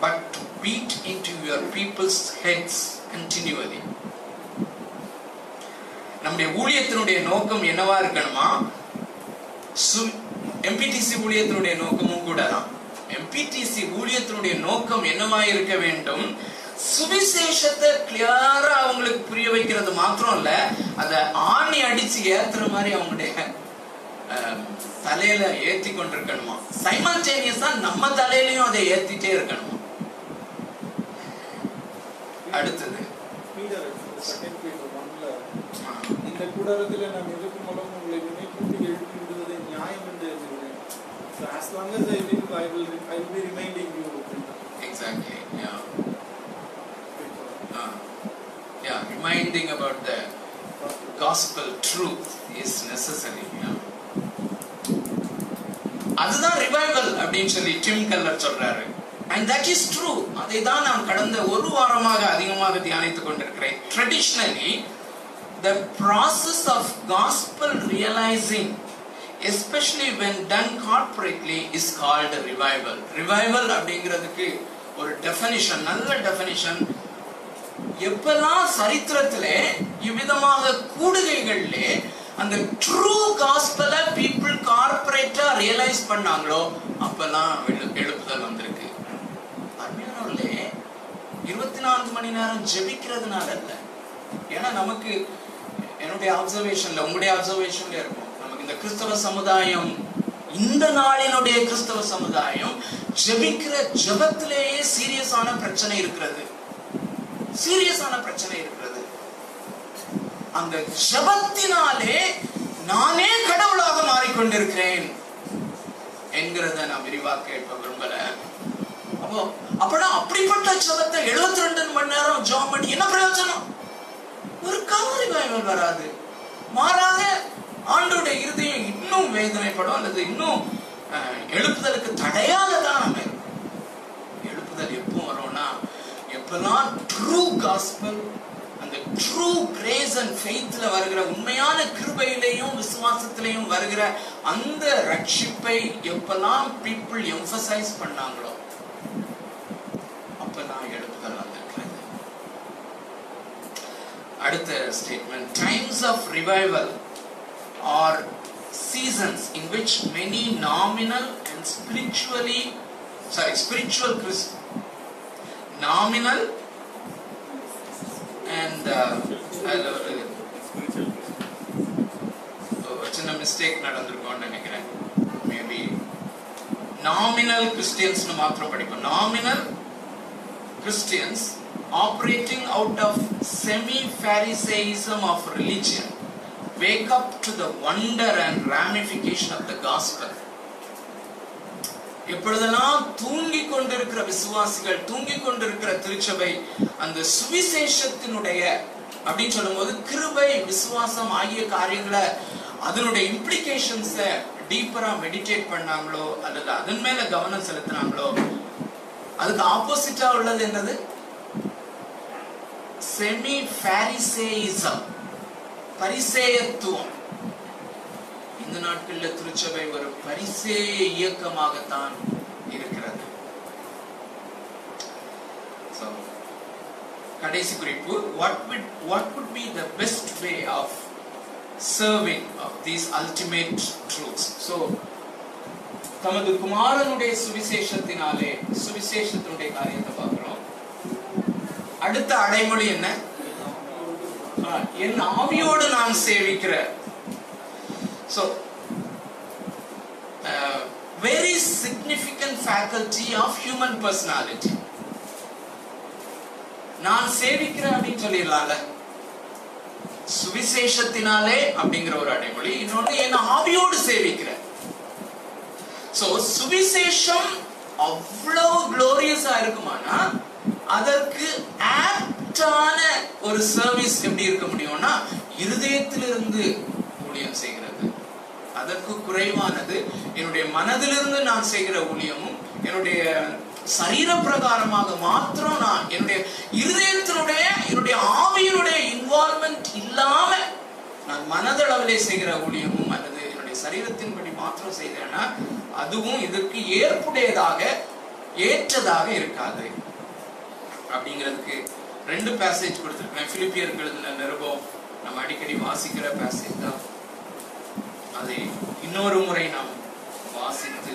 but to beat into your people's heads continually. நம்முடைய ஊழியத்தினுடைய நோக்கம் என்னவா இருக்கணுமா? எம்பிடிசி ஊழியத்தினுடைய நோக்கமும் கூட தான். எம்பிடிசி ஊழியத்தினுடைய நோக்கம் என்னவா இருக்க வேண்டும்? சுவிசேஷத்தை கிளியரா அவங்களுக்கு புரிய வைக்கிறது மாத்திரம் இல்ல, அதை ஆணி அடிச்சு ஏத்துற மாதிரி அவங்களுடைய தலையில ஏத்தி கொண்டிருக்கணுமா. சைமல்டேனியஸா நம்ம தலையிலயும் அதை ஏத்திட்டே இருக்கணுமா. அடுத்தது இந்த கூடாரத்தில் நான் இருக்கும் மூலம் உங்களை நினைப்பூட்டி எழுப்பி விடுவதை நியாயம் என்று எழுதுகிறேன். So as long as I live, I will, I will be reminding you. Exactly. Yeah. Uh, yeah. Reminding about the gospel truth is necessary. Yeah. அதுதான் ரிவைவல் அப்படின்னு சொல்லி டிம் கல்லர் சொல்றாரு. And that is true. அதை தான் நான் கடந்த ஒரு வாரமாக அதிகமாக தியானித்துக் கொண்டிருக்கிறேன். Traditionally, the process of gospel realizing, especially when done corporately, is called revival. Revival அப்படிங்கிறதுக்கு ஒரு டெஃபினிஷன், நல்ல டெஃபினிஷன். எப்பெல்லாம் சரித்திரத்திலே இவ்விதமாக கூடுகைகளிலே அந்த ட்ரூ காஸ்பலை பீப்புள் கார்பரேட்டா ரியலைஸ் பண்ணாங்களோ அப்பெல்லாம் எழுப்புதல் வந்திருக்கு. இருபத்தி நான்கு மணி நேரம் ஜெபிக்கிறதுனால இல்ல. ஏன்னா நமக்கு என்னுடைய அப்சர்வேஷன்ல, உங்களுடைய அப்சர்வேஷன்ல இருக்கும், நமக்கு இந்த கிறிஸ்தவ சமுதாயம், இந்த நாளினுடைய கிறிஸ்தவ சமுதாயம் ஜெபிக்கிற ஜெபத்திலேயே சீரியஸான பிரச்சனை இருக்கிறது. சீரியஸான பிரச்சனை இருக்கிறது. அந்த ஜெபத்தினாலே நானே கடவுளாக மாறிக்கொண்டிருக்கிறேன் என்கிறத நான் விரிவாக கேட்க விரும்பல. அப்போ அப்படின்னா அப்படிப்பட்ட ஜெபத்தை எழுபத்தி ரெண்டு மணி நேரம் ஜெபம் பண்ணி என்ன பிரயோஜனம்? ஒரு காரியம் வராது. மாறாக ஆண்டோடைய இருதயம் இன்னும் வேதனைப்படும், அல்லது இன்னும் எழுப்புதலுக்கு தடையாகதான் நம்ம இருக்கும். எழுப்புதல் எப்போ வரும்னா, எப்பெல்லாம் ட்ரூ காஸ்பல், அந்த ட்ரூ கிரேஸ் அண்ட் ஃபெய்த்ல வருகிற உண்மையான கிருபையிலையும் விசுவாசத்திலையும் வருகிற அந்த ரட்சிப்பை எப்பெல்லாம் பீப்புள் எம்பசைஸ் பண்ணாங்களோ அப்பெல்லாம் எழுப்புதல் வந்திருக்கிறது. அடுத்த statement, times of revival are seasons in which many nominal and spiritually sorry spiritual Christ, nominal and uh, uh, a mistake nadandirukku nenikiren, maybe nominal Christians nu mathra padikku, nominal Christians operating out of semi pharisaism of religion wake up to the wonder and ramification of the gospel. எப்பொழுதெல்லாம் தூங்கிக் கொண்டிருக்கிற விசுவாசிகள், தூங்கிக் கொண்டிருக்கிற திருச்சபை அந்த சுவிசேஷத்தினுடைய அப்படின்னு சொல்லும்போது கிருபை விசுவாசம் ஆகிய காரியங்களை அதனுடைய இம்ப்ளிகேஷன்ஸை டீப்பரா மெடிடேட் பண்ணாங்களோ அல்லது அதன் மேல கவனம் செலுத்தினாங்களோ, அதுக்கு ஆப்போசிட்டா உள்ளது என்னது? செமி பாரிசேயிசம், பரிசேயத்துவம். இந்த நாட்களில் திருச்சபை ஒரு பரிசேய இயக்கமாகத்தான் இருக்கிறது. So, கடைசி குறிப்பு, what would what would be the best way of serving of these ultimate truths? So, தமது குமாரனுடைய சுவிசேஷத்தினாலே சுவிசேஷத்தினுடைய காரியத்தை பார்க்கிறோம். அடுத்த அடைமொழி என்ன? என் ஆவியோடு நான் சேவிக்கிற. So, uh, very significant faculty of human personality. நான் சேவிக்கிற அப்படின்னு சொல்லிடலாம்ல, சுவிசேஷத்தினாலே அப்படிங்கிற ஒரு அடைமொழி. இன்னொன்று, என் ஆவியோடு சேவிக்கிற. So, சுவிசேஷம் அவ்வளவு gloriousஆ இருக்குமானா அதற்கு ஆப்டான ஒரு சர்வீஸ் எப்படி இருக்க முடியும்னா, இருதயத்திலிருந்து ஊழியம் செய்கிறது. அதற்கு குறைவானது என்னுடைய மனதிலிருந்து நான் செய்கிற ஊழியமும், என்னுடைய சரீர பிரகாரமாக மாத்திரம் நான் என்னுடைய இருதயத்தினுடைய என்னுடைய ஆவியினுடைய இன்வால்மெண்ட் இல்லாம நான் மனதளவிலே செய்கிற ஊழியமும் அல்லது என்னுடைய சரீரத்தின்படி மாத்திரம் செய்கிறேன்னா அதுவும் இதற்கு ஏற்புடையதாக ஏற்றதாக இருக்காது அப்படிங்கிறதுக்கு ரெண்டு பேசேஜ் கொடுத்துருக்கேன். பிலிப்பியர்கள் நிருபம் நம்ம அடிக்கடி வாசிக்கிற பேசேஜ் தான். அதை இன்னொரு முறை நாம் வாசித்து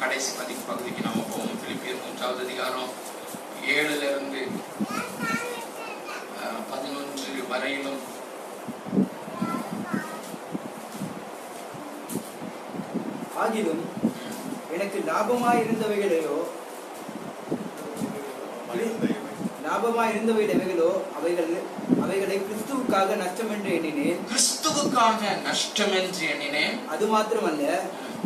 கடைசி பதி பகுதிக்கு நாம் போவோம். பிலிப்பியர் மூன்றாவது அதிகாரம் ஏழுல இருந்து பதினொன்று வரையிலும் ஆகிலும் எனக்கு லாபமாய் இருந்தவைகளையோ லாபமாய் இருந்தவைகளோ அவைகள் அவைகளை கிறிஸ்துவுக்காக நஷ்டம் என்று எண்ணினேன். கிறிஸ்துவுக்காக நஷ்டம் என்று எண்ணினேன். அது மாத்திரமல்ல,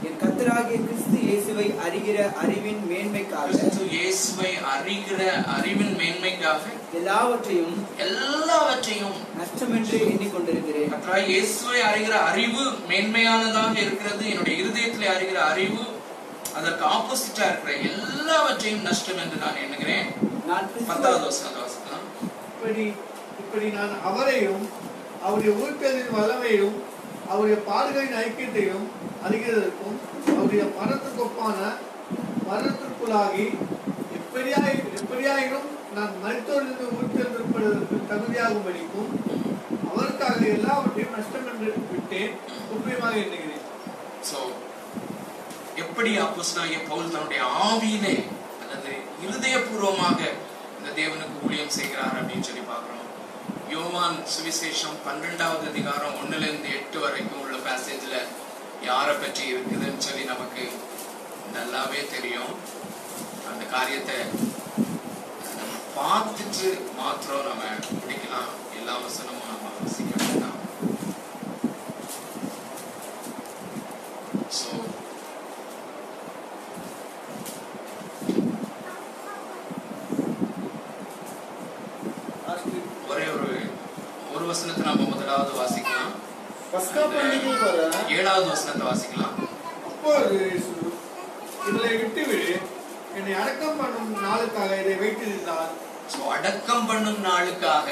என் கர்த்தராகிய கிறிஸ்து இயேசுவை அறிகிற அறிவின் மேன்மைக்காக, கிறிஸ்து இயேசுவை அறிகிற அறிவின் மேன்மைக்காக எல்லாவற்றையும் எல்லாவற்றையும் நஷ்டம் என்று எண்ணிக்கொண்டிருக்கிறேன். கர்த்தராகிய இயேசுவை அறிகிற அறிவு மேன்மையானதாக இருக்கிறது. என்னுடைய இருதயத்திலே அறிகிற அறிவு அதற்கு ஆப்போசிட்டா இருக்கிற எல்லாவற்றையும் நஷ்டம் என்று நான் எண்ணுகிறேன். அவரையும் அவருடைய உயிர்ப்பின் வல்லமையையும் அவருடைய பாடுகளின் ஐக்கியத்தையும் அறிகிறதற்கும் அவருடைய மரணத்துக்கொப்பான மரணத்திற்குள்ளாகி எப்படியாய் எப்படியாயினும் நான் மருத்துவரிலிருந்து உயிர்த்தெழுந்திருப்பதற்கு தகுதியாகும் படிக்கும் அவருக்காக எல்லாவற்றையும் நஷ்டம் என்று விட்டேன் உண்மையாக எண்ணுகிறேன். எப்படி அப்போஸ்தலனாகிய பவுல் தன்னுடைய ஆவியிலே அல்லது இருதயபூர்வமாக இந்த தேவனுக்கு ஊழியம் செய்கிறார் அப்படின்னு சொல்லி பார்க்கிறோம். யோவா யோவான் சுவிசேஷம் பன்னிரெண்டாவது அதிகாரம் ஒன்னுல இருந்து எட்டு வரைக்கும் உள்ள பேசேஜ்ல யாரை பற்றி இருக்குதுன்னு சொல்லி நமக்கு நல்லாவே தெரியும். அந்த காரியத்தை பார்த்துட்டு மாத்திரம் நம்ம பிடிக்கலாம், எல்லா வசனமும் நம்ம வாசிக்க வேண்டாம். ஸோ ஒரே ஒரு ஒரு வசனத்தை நம்ம முதலாவது வாசிக்கலாம், ஏழாவது வசனத்தை வாசிக்கலாம். என்னை அடக்கம் பண்ணும் நாளுக்காக இதை வைத்திருந்தார். ஸோ அடக்கம் பண்ணும் நாளுக்காக,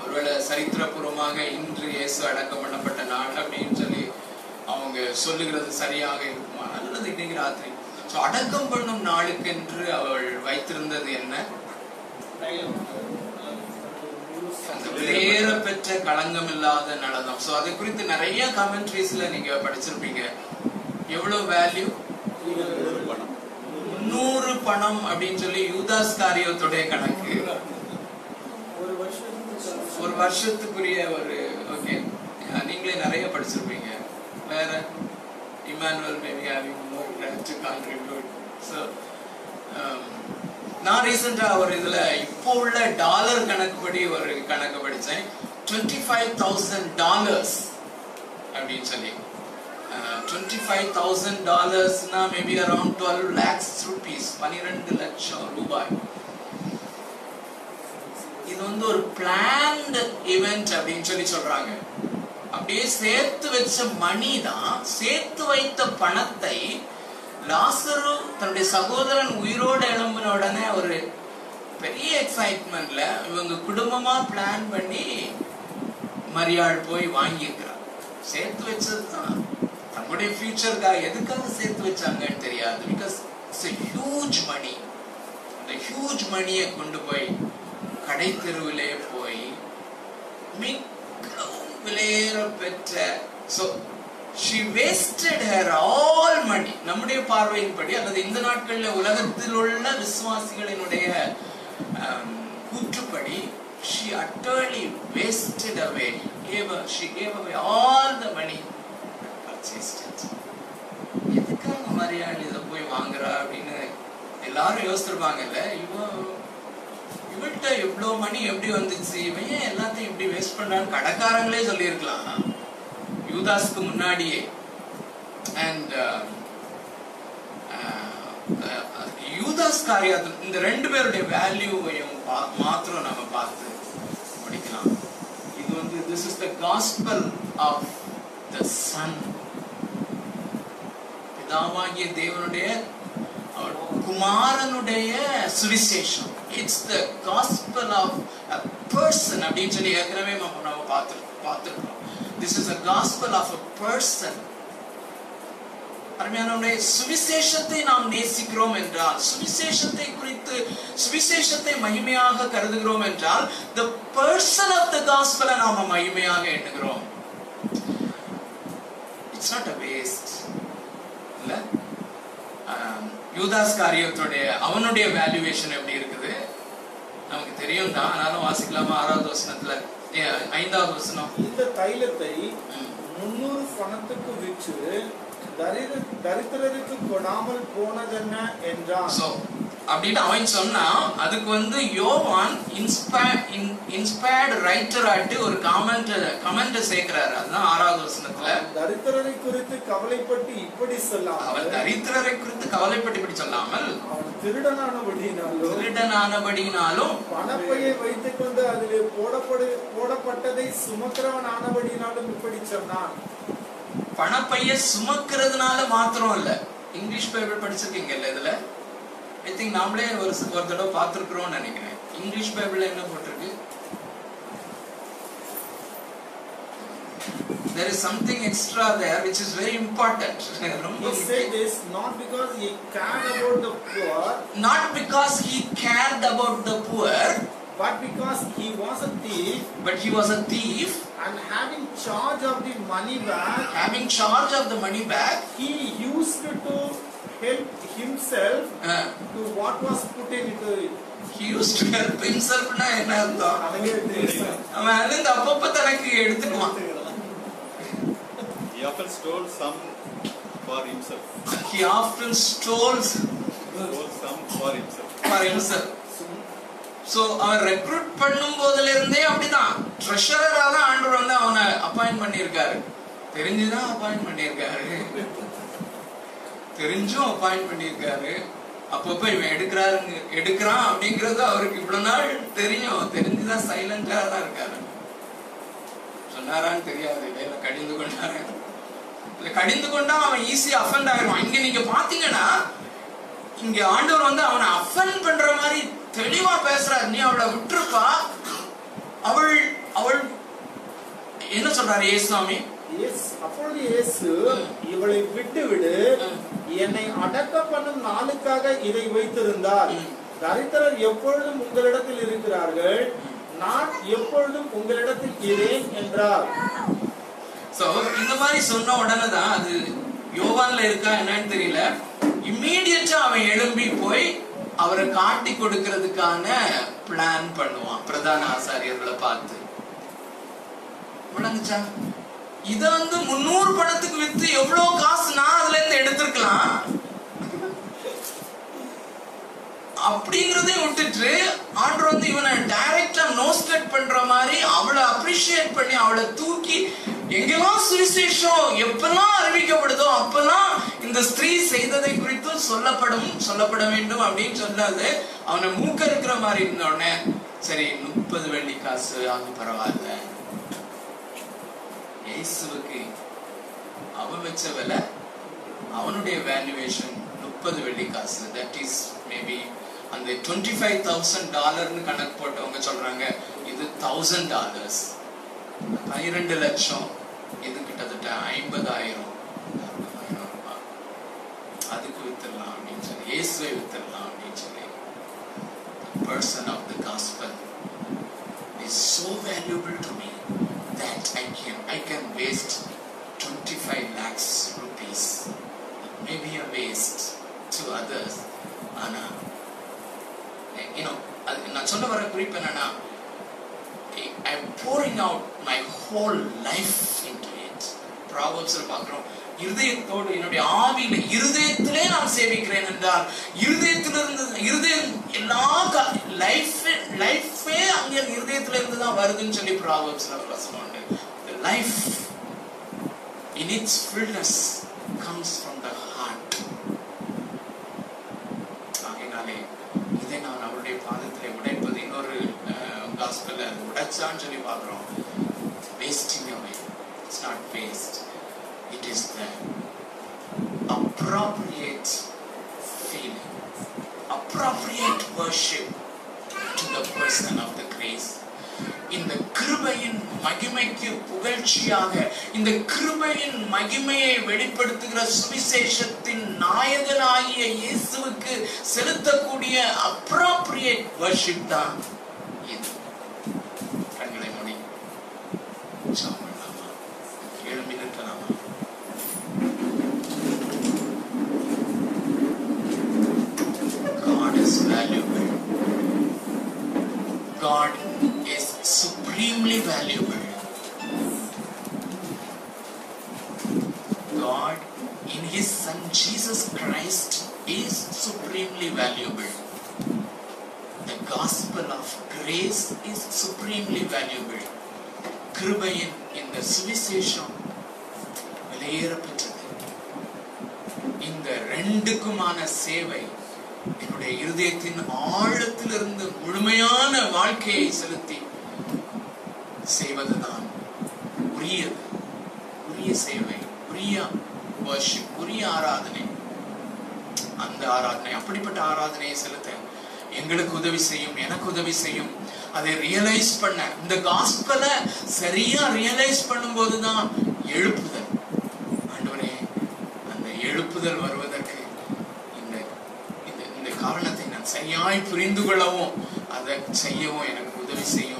ஒருவேளை சரித்திரபூர்வமாக இன்று இயேசு அடக்கம் பண்ணப்பட்ட நாள் அப்படின்னு சொல்லி அவங்க சொல்லுகிறது சரியாக இருக்குமா? நல்லது, இன்னைக்கு ராத்திரி. ஸோ அடக்கம் பண்ணும் நாளுக்கென்று அவள் வைத்திருந்தது என்ன? அந்த வேற பெற்ற களங்கம் இல்லாத நலதம். ஸோ அதை குறித்து நிறைய கமெண்ட்ரிஸ்ல நீங்க படிச்சிருப்பீங்க. எவ்வளவு வேல்யூ? முன்னூறு பணம் அப்படின்னு சொல்லி யூதாஸ் காரியத்துடைய கணக்கு, ஒரு வருஷத்துக்குரிய ஒரு. ஓகே, நீங்களே நிறைய படிச்சிருப்பீங்க. வேற Emmanuel maybe having more to contribute. So நான் ரீசெண்டாக ஒரு இதில் இப்போ உள்ள டாலர் கணக்குப்படி ஒரு கணக்கு படித்தேன். டுவெண்ட்டி ஃபைவ் தௌசண்ட் டாலர்ஸ் அப்படின்னு சொல்லி twenty-five thousand dollars na maybe around twelve lakhs rupees, twelve lakh rupees. இது வந்து ஒரு planned event அப்படினு சொல்லி சொல்றாங்க. அப்படியே சேர்த்து வச்ச மணி தான், சேர்த்து வைத்த பணத்தை லாசரு தன்னுடைய சகோதரன் உயிரோடு எழும்பின உடனே ஒரு பெரிய எக்ஸைட்மெண்ட்ல இவங்க குடும்பமா பிளான் பண்ணி மரியாள் போய் வாங்கியிருக்கிறார். சேர்த்து வச்சதுதான் நம்முடைய ஃபியூச்சர்க்காக. எதுக்காக சேர்த்து வச்சாங்கன்னு தெரியாது. Because it's a huge money. அந்த ஹியூஜ் மணியை கொண்டு போய் கடை தெருவிலே போய் மிகவும் விலையேற பெற்ற. So she wasted her all money. நம்முடைய பார்வையின்படி, அல்லது இந்த நாட்களில் உலகத்தில் உள்ள விசுவாசிகளினுடைய கூற்றுப்படி, she utterly wasted away, she gave away all the money. எதுக்காக மரியாள் இதை போய் வாங்குறா அப்படின்னு எல்லாரும் யோசிச்சிருப்பாங்கல்ல. இவன் இவள்கிட்ட இவ்வளோ மணி எப்படி வந்துச்சு, இவன் ஏன் எல்லாத்தையும் இப்படி வேஸ்ட் பண்றான்னு கடைக்காரங்களே சொல்லியிருக்கலாம் யூதாஸ்க்கு முன்னாடியே. அண்ட் யூதாஸ் காரியம் இந்த ரெண்டு பேருடைய வேல்யூவையும் மாத்திரம் நம்ம பார்த்து முடிக்கலாம். இது வந்து this is the gospel of the son, பிதாவாகிய தேவனுடைய குமாரனுடைய சுவிசேஷம். It's the gospel of a person அப்படின்னு சொல்லி ஏற்கனவே நம்ம பார்த்துருக்கோம். This is a gospel of a person. அருமையானவருடைய சுவிசேஷத்தை நாம் நேசிக்கிறோம் என்றால், சுவிசேஷத்தை குறித்து சுவிசேஷத்தை மகிமையாக கருதுகிறோம் என்றால், the person of the gospel நாம மகிமையாக எண்ணுகிறோம். It's not a waste. இல்ல யூதாஸ் காரியத்துடைய அவனுடைய வேல்யூவேஷன் எப்படி இருக்குது நமக்கு தெரியும் தான். ஆனாலும் வாசிக்கலாமா? ஆறாவது வசனத்துல, ஐந்தாவது வசனம், இந்த தைலத்தை முன்னூறு பணத்துக்கு விற்று தரித்திரருக்கு கொடாமல் போனதென்ன என்றான் அப்படின்னு அவன் சொன்னா, அதுக்கு வந்து யோவான் இன்ஸ்பயர்ட் ரைட்டர் ஆட்டு ஒரு காமெண்ட் கமெண்ட் சேர்க்கிறாரு. அதுதான் ஆறாவது வசனத்துல, தரித்திரரை குறித்து கவலைப்பட்டு இப்படி சொல்லாமல், அவன் தரித்திரரை குறித்து கவலைப்பட்டு இப்படி சொல்லாமல், திருடனானபடியினாலும் திருடனானபடியினாலும் பணப்பையை வைத்துக் கொண்டு அதிலே போடப்படு போடப்பட்டதை சுமக்கிறவனானபடியினாலும் இப்படி சொன்னான். பணப்பைய சுமக்கிறதுனால மாத்திரம் இல்ல. இங்கிலீஷ் பைபிள் படிச்சிருக்கீங்கல்ல, இதுல ஐ திங்க் நாமளே ஒரு ஒரு தடவை பார்த்துருக்குறோம்னு நினைக்கிறேன். இங்கிலீஷ் பைபிள்ல என்ன போட்டிருக்கு? There is something extra there which is very important. He said this not because he cared about the poor, not because he cared about the poor, but because he was a thief, but he was a thief, and having charge of the money bag, having charge of the money bag, he used to help himself uh, to what was put into it. He used to help himself. Na enna artha ama adha appappa thanakku eduthukuma. He often stole some for himself. He often stole some for himself. For himself. So our recruit pannum bodhila irundhe appadina treasurer ala aandur vandha avana appoint pannirkaru. Therinjidha appoint pannirkaru. Therinju appoint pannirkaru. அப்பப்ப இவன் எடுக்கிறாரு எடுக்கிறான் அப்படிங்கறது அவருக்கு இவ்வளவு நாள் தெரியும். தெரிஞ்சுதான் சைலண்டா தான் இருக்காரு. சொன்னாரான்னு தெரியாது, வேலை கடிந்து கொண்டாரு. இல்ல கடிந்து கொண்டா அவன் ஈஸியா அஃபண்ட் ஆகிடுவான். இங்க நீங்க பாத்தீங்கன்னா இங்க ஆண்டவர் வந்து அவனை அஃபண்ட் பண்ற மாதிரி தெளிவா பேசுறாரு. நீ அவளை விட்டுருப்பா, அவள் அவள் என்ன சொல்றாரு ஏசுவாமி? அப்பொழுது இயேசு, இவளை விட்டு விடு, என்னை அடக்க பண்ணும் நாளுக்காக இதை வைத்திருந்தார். தரித்திரர் எப்பொழுதும் உங்களிடத்தில் இருக்கிறார்கள், நான் எப்பொழுதும் உங்களிடத்தில் இருக்கிறேன் என்றார். சோ இந்த மாதிரி சொன்ன உடனே தான் அது யோவான்ல இருக்கா என்னன்னு தெரியல, இம்மீடியட்டா அவன் எழும்பி போய் அவரை காட்டி கொடுக்கிறதுக்கான பிளான் பண்ணுவான். பிரதான ஆசாரியர்களை பார்த்து விளங்குச்சா? இத வந்து முன்னூறு பணத்துக்கு வித்து எவ்வளவு காசு நான் அதுல இருந்து எடுத்திருக்கலாம் அப்படிங்கறதே விட்டுட்டு ஆண்டவர் வந்து இவனை டைரக்டா நோஸ்டட் பண்ற மாதிரி அவளை அப்ரிஷியேட் பண்ணி அவளை தூக்கி எங்கெல்லாம் சுவிசேஷம் எப்பெல்லாம் அறிவிக்கப்படுதோ அப்பெல்லாம் இந்த ஸ்திரீ செய்ததை குறித்தும் சொல்லப்படும் சொல்லப்பட வேண்டும் அப்படின்னு சொல்லாது அவனை மூக்க இருக்கிற மாதிரி இருந்த உடனே சரி முப்பது வெள்ளி காசு அது பரவாயில்ல, இயேசுவுக்கு அவ வச்ச விலை அவனுடைய வேல்யூவேஷன் முப்பது வெள்ளி காசு. தட் இஸ் மேபி அந்த இருபத்தி ஐந்து ஆயிரம் டாலர்னு கணக்கு போட்டவங்க சொல்றாங்க இது ஆயிரம் டாலர்ஸ், பன்னிரண்டு லட்சம், இது கிட்டத்தட்ட ஐம்பதாயிரம் ரூபாய். அதுக்கு வித்துடலாம் அப்படின்னு சொல்லி இயேசுவை வித்துடலாம் அப்படின்னு சொல்லி person of the gospel is so valuable to me that I can I can waste twenty-five lakhs rupees. It may be a waste to others. Ana, you know, நான் சொல்ல வர குறிப்பு என்னன்னா I am pouring out my whole life into it. Proverbsல பார்க்கிறோம் இருதயத்தோடு என்னுடைய ஆவியிலே இருதயத்திலே நான் சேவிக்கிறேன் என்றால் இருதயத்திலிருந்து இருதயம் எல்லா லைஃப் லைஃபே அங்கே இருதயத்தில இருந்து தான் வருதுன்னு சொல்லி Proverbsல சொல்றாங்க. The life in its fullness comes from the heart. ஆகையாலே இதை நான் அவருடைய பாதத்திலே உடைப்பது இன்னொரு காஸ்பல்ல உடைச்சான்னு சொல்லி பார்க்கிறோம். Wasting away. It's not waste. It is the appropriate feeling, appropriate worship to the person of the grace. In the கிருபையின் மகிமைக்கு புகழ்ச்சியாக, இந்த கிருபையின் மகிமையை வெளிப்படுத்துகிற சுவிசேஷத்தின் நாயகனாகிய இயேசுவுக்கு செலுத்தக்கூடிய appropriate worship தான் இது. கண்களை மூடி சாப்பிடலாமா? ஏழு நிமிடங்களாமா? Valuable. God is supremely valuable. God in his son Jesus Christ is supremely valuable. The gospel of grace is supremely valuable. கிருபையின் இந்த சுவிசேஷம் விலையேறப்பட்டது. இந்த ரெண்டுக்குமான சேவை என்னுடைய இருதயத்தின் ஆழத்திலிருந்து முழுமையான வாழ்க்கையை செலுத்தி செய்வதுதான் உரியது. உரிய சேவை, உரிய வர்ஷிப், உரிய ஆராதனை. அந்த ஆராதனை, அப்படிப்பட்ட ஆராதனையை செலுத்த எங்களுக்கு உதவி செய்யும், எனக்கு உதவி செய்யும். அதை ரியலைஸ் பண்ண, இந்த காஸ்பலை சரியா ரியலைஸ் பண்ணும் போதுதான் எழுப்புதல். ஆண்டவரே, அந்த எழுப்புதல் வருவதற்கு காரணத்தை நான் சரியாய் புரிந்து கொள்ளவும் அதை செய்யவும் எனக்கு உதவி செய்யும்.